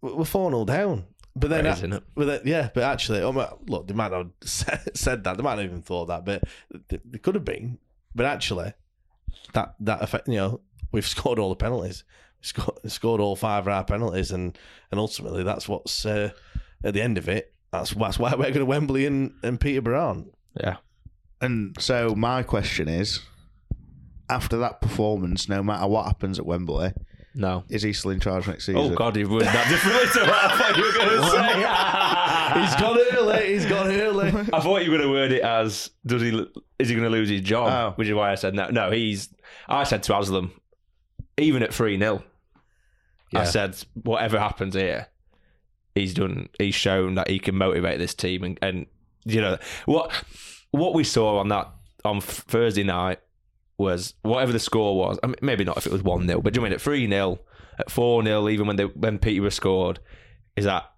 we're four nil down. But then, is, I, but then, yeah, but actually, look, they might not have said that. They might not even thought that, but they could have been. But actually, that that effect, you know, we've scored all the penalties, scored scored all five of our penalties, and and ultimately, that's what's uh, at the end of it. That's that's why we're going to Wembley and and Peterborough. Yeah, and so my question is, after that performance, no matter what happens at Wembley, no, is he still in charge next season? Oh God, he would that differently to what I thought you were going to say. He's gone early. He's gone early. I thought you were going to word it as, does he? Is he going to lose his job? Oh. Which is why I said no. No, he's. I said to Aslam, even at three nil, yeah. I said whatever happens here, he's done. He's shown that he can motivate this team, and, and you know what what we saw on that on Thursday night. Was whatever the score was, I mean, maybe not if it was one nil, but do you mean at three nil, at four nil, even when they, when Peterborough scored, is that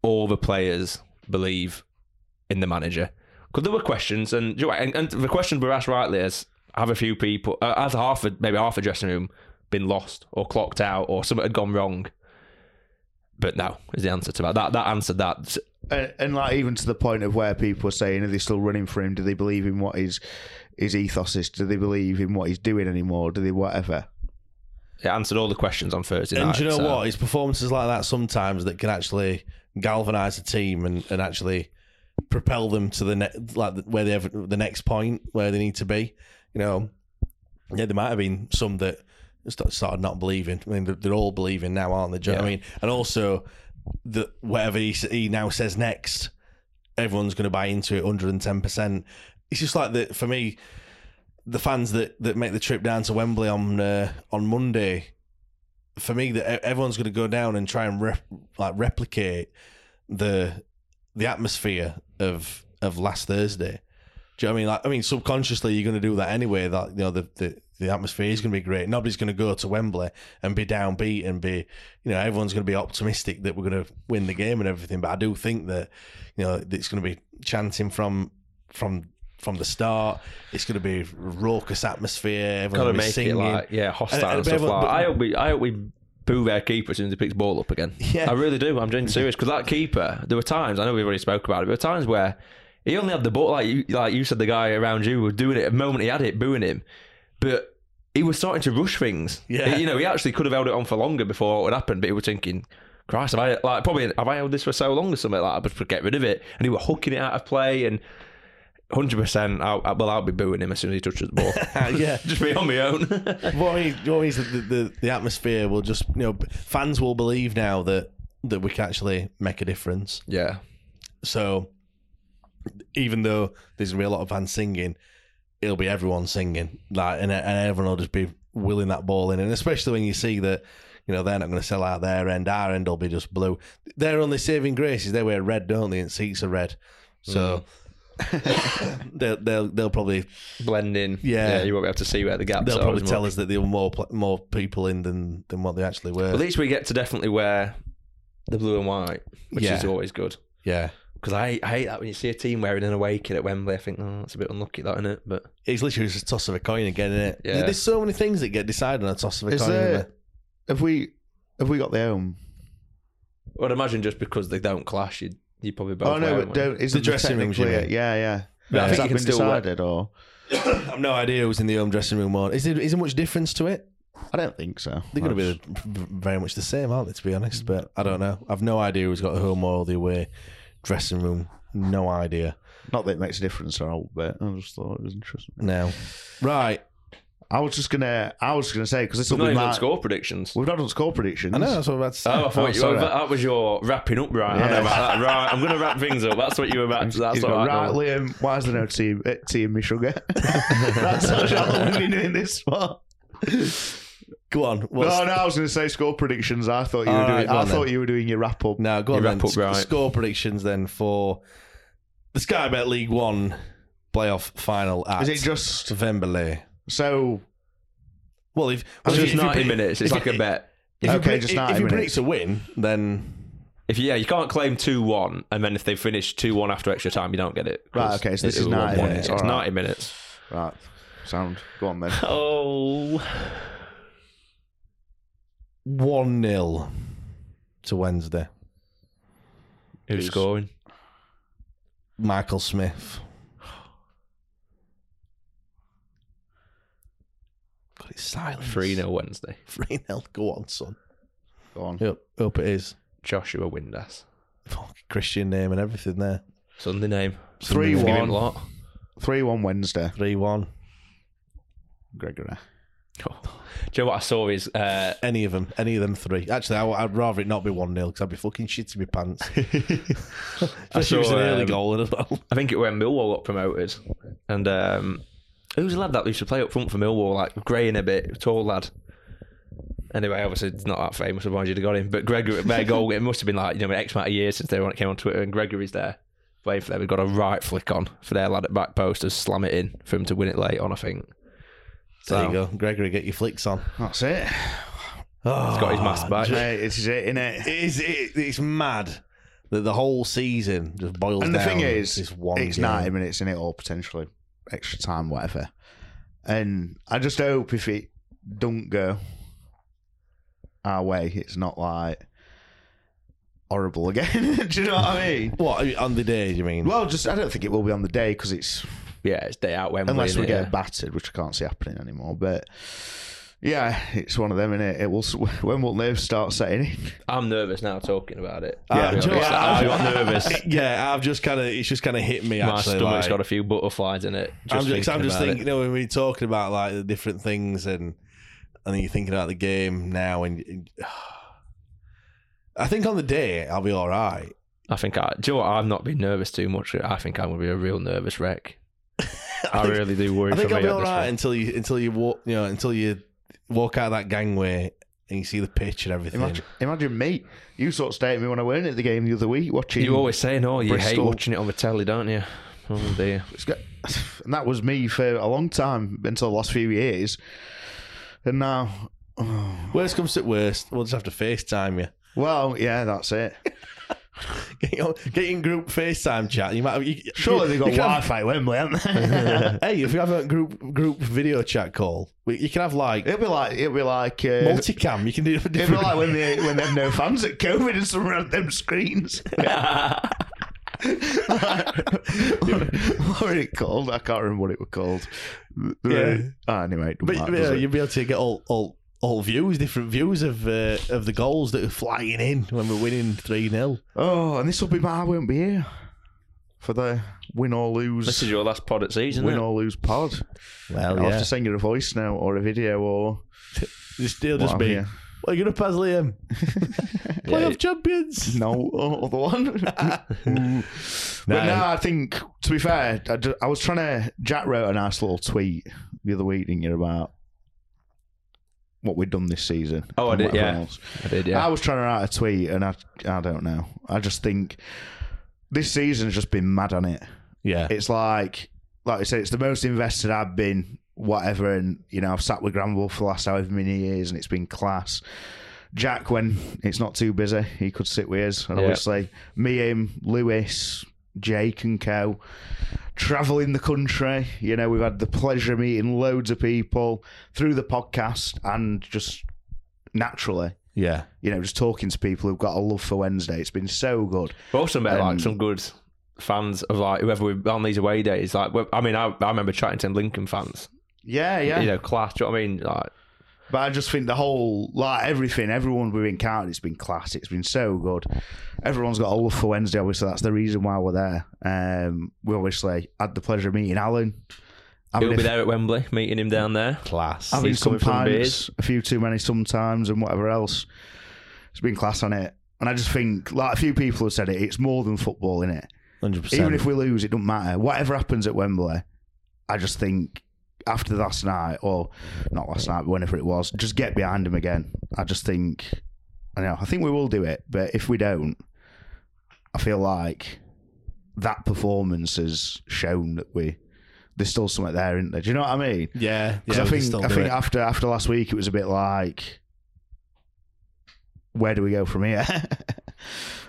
all the players believe in the manager? Because there were questions, and, and and the questions were asked rightly as, have a few people, uh, as half a, maybe half a dressing room been lost or clocked out or something had gone wrong? But no, is the answer to that. That, that answered that. And, and like even to the point of where people are saying, are they still running for him? Do they believe in what he's... his ethos is, do they believe in what he's doing anymore? Do they whatever? It answered all the questions on Thursday night. And do you know so. what? It's performances like that sometimes that can actually galvanise a team and, and actually propel them to the ne- like where they have the next point where they need to be. You know, yeah, there might have been some that started not believing. I mean, they're all believing now, aren't they? Do you yeah. know what I mean? And also that whatever he, he now says next, everyone's going to buy into it one hundred ten percent. It's just like the, for me, the fans that, that make the trip down to Wembley on uh, on Monday. For me, that everyone's going to go down and try and rep, like replicate the the atmosphere of of last Thursday. Do you know what I mean? Like, I mean, subconsciously, you're going to do that anyway. That you know, the the, the atmosphere is going to be great. Nobody's going to go to Wembley and be downbeat and be, you know, everyone's going to be optimistic that we're going to win the game and everything. But I do think that, you know, it's going to be chanting from from. From the start, it's going to be a raucous atmosphere. Everyone gotta make singing. It like, yeah, hostile and, and stuff everyone, like that. I hope we, I hope we boo their keeper as soon as he picks the ball up again. Yeah. I really do. I'm genuinely serious because that keeper, there were times, I know we've already spoke about it, but there were times where he only had the ball, like you, like you said, the guy around you was doing it. The moment he had it, booing him, but he was starting to rush things. Yeah, you know, he actually could have held it on for longer before it would happen, but he was thinking, Christ, have I like probably have I held this for so long or something like that? I just get rid of it, and he was hooking it out of play and. one hundred percent, I'll, well, I'll be booing him as soon as he touches the ball. Yeah, just be on my own. What means the, the, the atmosphere will just, you know, fans will believe now that, that we can actually make a difference. Yeah. So, even though there's going to be a lot of fans singing, it'll be everyone singing. Like, and, and everyone will just be willing that ball in. And especially when you see that, you know, they're not going to sell out their end. Our end will be just blue. Their only saving grace is they wear red, don't they? And seats are red. So... Mm. they'll, they'll they'll probably blend in. Yeah, yeah, you won't be able to see where the gaps. They'll are probably tell much. us that there were more more people in than than what they actually were. At least we get to definitely wear the blue and white, which yeah. is always good. Yeah, because I, I hate that when you see a team wearing an away kit at Wembley. I think, oh, that's a bit unlucky, that, isn't it? But it's literally just a toss of a coin again, isn't it? Yeah. There's so many things that get decided on a toss of a is coin. There, have we have we got the home? Well, I'd imagine just because they don't clash, you'd. You probably both. Oh no, but don't. Is the dressing room? Yeah, yeah. yeah. I think that been decided, or I've no idea who was in the home dressing room. Or is there is there much difference to it? I don't think so. They're going to be very much the same, aren't they? To be honest, but I don't know. I've no idea who's got the home or the away dressing room No idea. Not that it makes a difference, I'll bet. I just thought it was interesting. No. Right. I was just gonna. I was gonna say because this will be my done score predictions. We've not done score predictions. I know that's what I was about to say. Oh, I thought oh, you were, that was your wrapping up, right? Yeah. I know about that. Right, I'm gonna wrap things up. That's what you were about to. That's what I right, know. Liam. Why is there no tea, tea in me sugar? That's what I've been doing this for. Go on. What's... No, no. I was going to say score predictions. I thought you All were doing. Right, I thought then. you were doing your wrap up. No, go on. Your then. Wrap up, right. Score predictions then for the Sky Bet League One playoff final at. Is it just Wembley? So, well, if well, it's just ninety minutes, it's like a bet. Okay, just ninety minutes. If you predict a win, then if you, yeah, you can't claim two one, and then if they finish two one after extra time, you don't get it. Right. Okay. So this is ninety minutes. It's ninety minutes. Right. Sound. Go on then. Oh. one nil to Wednesday. Who's scoring? Michael Smith. God, it's silence. three nil Wednesday. three nil. Go on, son. Go on. Yep, hope it is. Joshua Windass. Fucking Christian name and everything there. Sunday name. three one. three one Wednesday. three one. Gregory. Oh. Do you know what I saw is uh, any of them, any of them three. Actually, I, I'd rather it not be one nil because I'd be fucking shitting my pants. I saw an early um, goal as well. I think it when Millwall got promoted, and um, who's the lad that used to play up front for Millwall, like greying a bit, tall lad. Anyway, obviously it's not that famous, otherwise you'd have got him. But Gregory, their goal, it must have been like you know an X amount of years since they came on Twitter, and Gregory's there playing for them. We've got a right flick on for their lad at back post to slam it in for him to win it late on, I think. There so, you go, Gregory, get your flicks on. That's it. Oh, he's got his mask back. This is it, isn't it? It is, it, it's mad that the whole season just boils down. And the down thing is, this one it's game. ninety minutes in it all, potentially extra time, whatever. And I just hope if it don't go our way, it's not like horrible again. Do you know what I mean? What, on the day, do you mean? Well, just I don't think it will be on the day because it's... Yeah, it's day out Wembley. Unless we it, get yeah. battered, which I can't see happening anymore. But yeah, it's one of them, innit? It will. When will nerves start setting in? I'm nervous now talking about it. Yeah, I'm, just, I'm, I'm nervous. Yeah, I've just kind of. It's just kind of hit me. My actually, stomach's like, got a few butterflies in it. Just I'm just. Thinking I'm just thinking. You know, when we're talking about like the different things, and and then you're thinking about the game now, and, and uh, I think on the day I'll be all right. I think. I, do you know what? I've not been nervous too much. I think I'm gonna be a real nervous wreck. I, I think, really do worry. I think I'll be all right until you until you walk you know until you walk out of that gangway and you see the pitch and everything. Imagine, imagine me. You sort of stayed at me when I weren't at the game the other week watching. You always say no. You Bristol. hate watching it on the telly, don't you? Oh dear. Got, and that was me for a long time until the last few years. And now, oh. worst comes to worst, we'll just have to FaceTime you. Well, yeah, that's it. Get in group FaceTime chat. You might have, you, surely they've got Wi-Fi at Wembley, haven't they? Hey, if you have a group group video chat call, you can have like it'll be like it'll be like uh, multicam. You can do it. Different... It'll be like when they when they have no fans at COVID and some around them screens. What were it called? I can't remember what it was called. Yeah. Oh, anyway, but matter, yeah, you'll be able to get all all. All views, different views of uh, of the goals that are flying in when we're winning three nil. Oh, and this will be my, I won't be here for the win or lose. This is your last pod at season, Win it? or lose pod. Well, I'll yeah. have to send you a voice now or a video or... It'll just be, you? Well, you're going to pass Liam. Playoff yeah. champions. No, other one. no. But no, I think, to be fair, I, just, I was trying to... Jack wrote a nice little tweet the other week, didn't you, about... what we'd done this season. Oh, I did, yeah. Else. I did, yeah. I was trying to write a tweet, and I, I don't know. I just think this season's just been mad on it. Yeah, it's like, like I said, it's the most invested I've been, whatever. And you know, I've sat with Granville for the last however many years, and it's been class. Jack, when it's not too busy, he could sit with us, and yeah. obviously me, him, Lewis, Jake, and co. Travelling the country, you know, we've had the pleasure of meeting loads of people through the podcast and just naturally, yeah, you know, just talking to people who've got a love for Wednesday. It's been so good. We've also met um, like some good fans of like whoever we've on these away days. Like, I mean, I, I remember chatting to Lincoln fans. Yeah, yeah, you know, class. Do you know what I mean? Like, But I just think the whole, like everything, everyone we've encountered, it's been class. It's been so good. Everyone's got a love for Wednesday, obviously. That's the reason why we're there. Um, we obviously had the pleasure of meeting Alan. I mean, He'll be there at Wembley, meeting him down there. Class. Having He's some pints, a few too many sometimes and whatever else. It's been class on it. And I just think, like a few people have said it, it's more than football, innit? one hundred percent. Even if we lose, it doesn't matter. Whatever happens at Wembley, I just think after last night, or not last night, but whenever it was, just get behind him again. I just think, I know, I think we will do it, but if we don't, I feel like that performance has shown that we... there's still something there, isn't there? Do you know what I mean? Yeah. Because yeah, I think I think it. after after last week, it was a bit like, where do we go from here?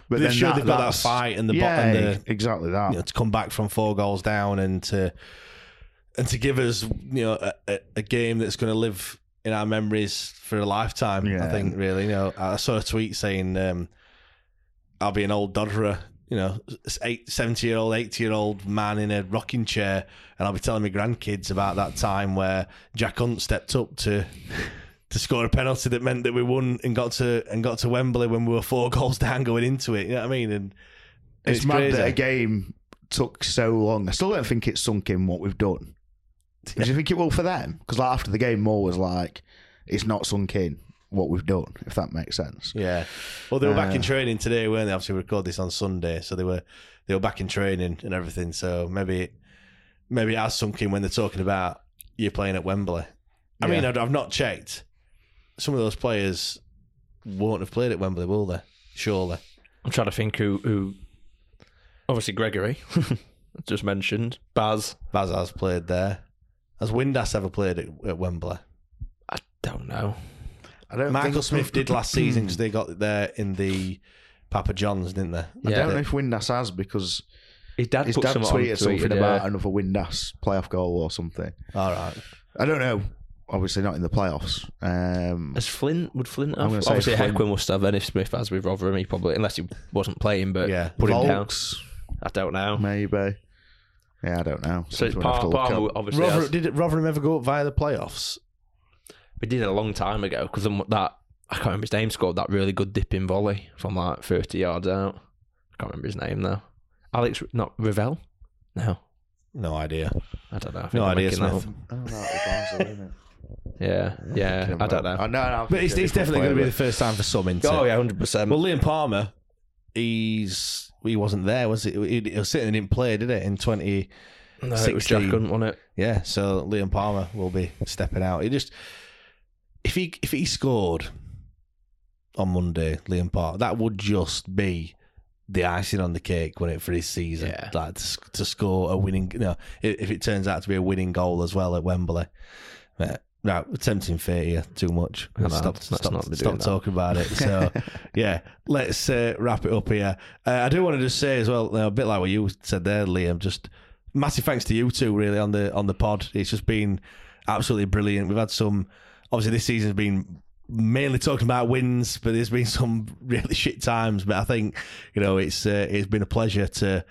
But they're then sure that, they've got that fight and the yeah, bottom. The, exactly that. You know, to come back from four goals down and to and to give us, you know, a, a game that's going to live in our memories for a lifetime. Yeah. I think really, you know, I saw a tweet saying, um, "I'll be an old dodderer." You know, seventy-year-old, eighty-year-old man in a rocking chair, and I'll be telling my grandkids about that time where Jack Hunt stepped up to to score a penalty that meant that we won and got to and got to Wembley when we were four goals down going into it. You know what I mean? And it's, it's mad crazy. That a game took so long. I still don't think it's sunk in what we've done. Yeah. Do you think it will for them? Because like after the game, Moore was like, "It's not sunk in what we've done," if that makes sense. Yeah. Well, they were uh, back in training today, weren't they? Obviously, we recorded this on Sunday, so they were they were back in training and everything. So maybe maybe it has sunk in when they're talking about you playing at Wembley. I yeah. mean, I've not checked. Some of those players won't have played at Wembley, will they? Surely. I'm trying to think who. who... Obviously, Gregory, just mentioned. Baz. Baz has played there. Has Windass ever played at, at Wembley? I don't know. I don't Michael Smith did last season because they got there in the Papa John's, didn't they? I yeah. don't know if Windass has, because his dad, his dad tweeted, tweeted something yeah. about another Windass playoff goal or something. All right. I don't know. Obviously not in the playoffs. Um, As Flint, would Flint have? Obviously Heckwell must have, and if Smith has with Rotherham, he probably, unless he wasn't playing, but yeah. put Volks, him down. I don't know. Maybe. Yeah, I don't know. So it's part, part of obviously Rotherham, did Rotherham ever go up via the playoffs? We did it a long time ago because that, I can't remember his name, scored that really good dipping volley from like thirty yards out. I can't remember his name though. Alex, not Ravel? No. No idea. I don't know. I think no I'm idea, Smith. Oh, no, yeah, yeah, I don't know. Oh, no, no, but it's, it's definitely going to be the first time for some, isn't it? Oh, yeah, one hundred percent. Well, Liam Palmer, he's he wasn't there, was he? He, he was sitting and didn't play, did it, in twenty sixteen? No, it was Jack Hunt, wasn't it? Yeah, so Liam Palmer will be stepping out. He just... If he if he scored on Monday, Liam Park, that would just be the icing on the cake, wouldn't it, for his season? Yeah. Like to, to score a winning, you know, if it turns out to be a winning goal as well at Wembley. Right, right tempting fate here, too much. No, stop that's stop, not stop talking about it. So, yeah, let's uh, wrap it up here. Uh, I do want to just say as well, you know, a bit like what you said there, Liam, just massive thanks to you two, really, on the on the pod. It's just been absolutely brilliant. We've had some... Obviously, this season's been mainly talking about wins, but there's been some really shit times. But I think, you know, it's uh, it's been a pleasure to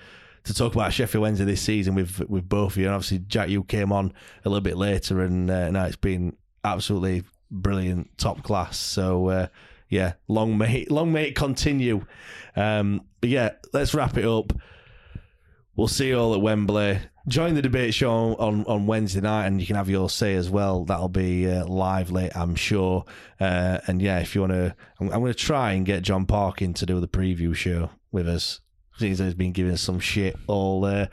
to talk about Sheffield Wednesday this season with with both of you. And obviously, Jack, you came on a little bit later, and uh, now it's been absolutely brilliant, top class. So uh, yeah, long may it, long may it continue. Um, but yeah, let's wrap it up. We'll see you all at Wembley. Join the debate show on, on Wednesday night, and you can have your say as well. That'll be uh, lively, I'm sure. Uh, and yeah, if you want to, I'm, I'm going to try and get John Parkin to do the preview show with us. He's been giving us some shit all uh,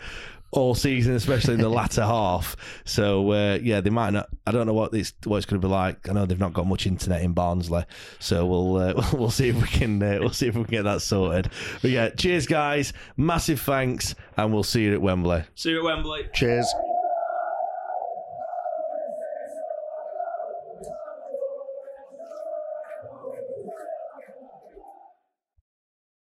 all season, especially in the latter half. So uh, yeah, they might not. I don't know what it's what it's going to be like. I know they've not got much internet in Barnsley, so we'll uh, we'll see if we can uh, we'll see if we can get that sorted. But yeah, cheers, guys. Massive thanks. And we'll see you at Wembley. See you at Wembley. Cheers.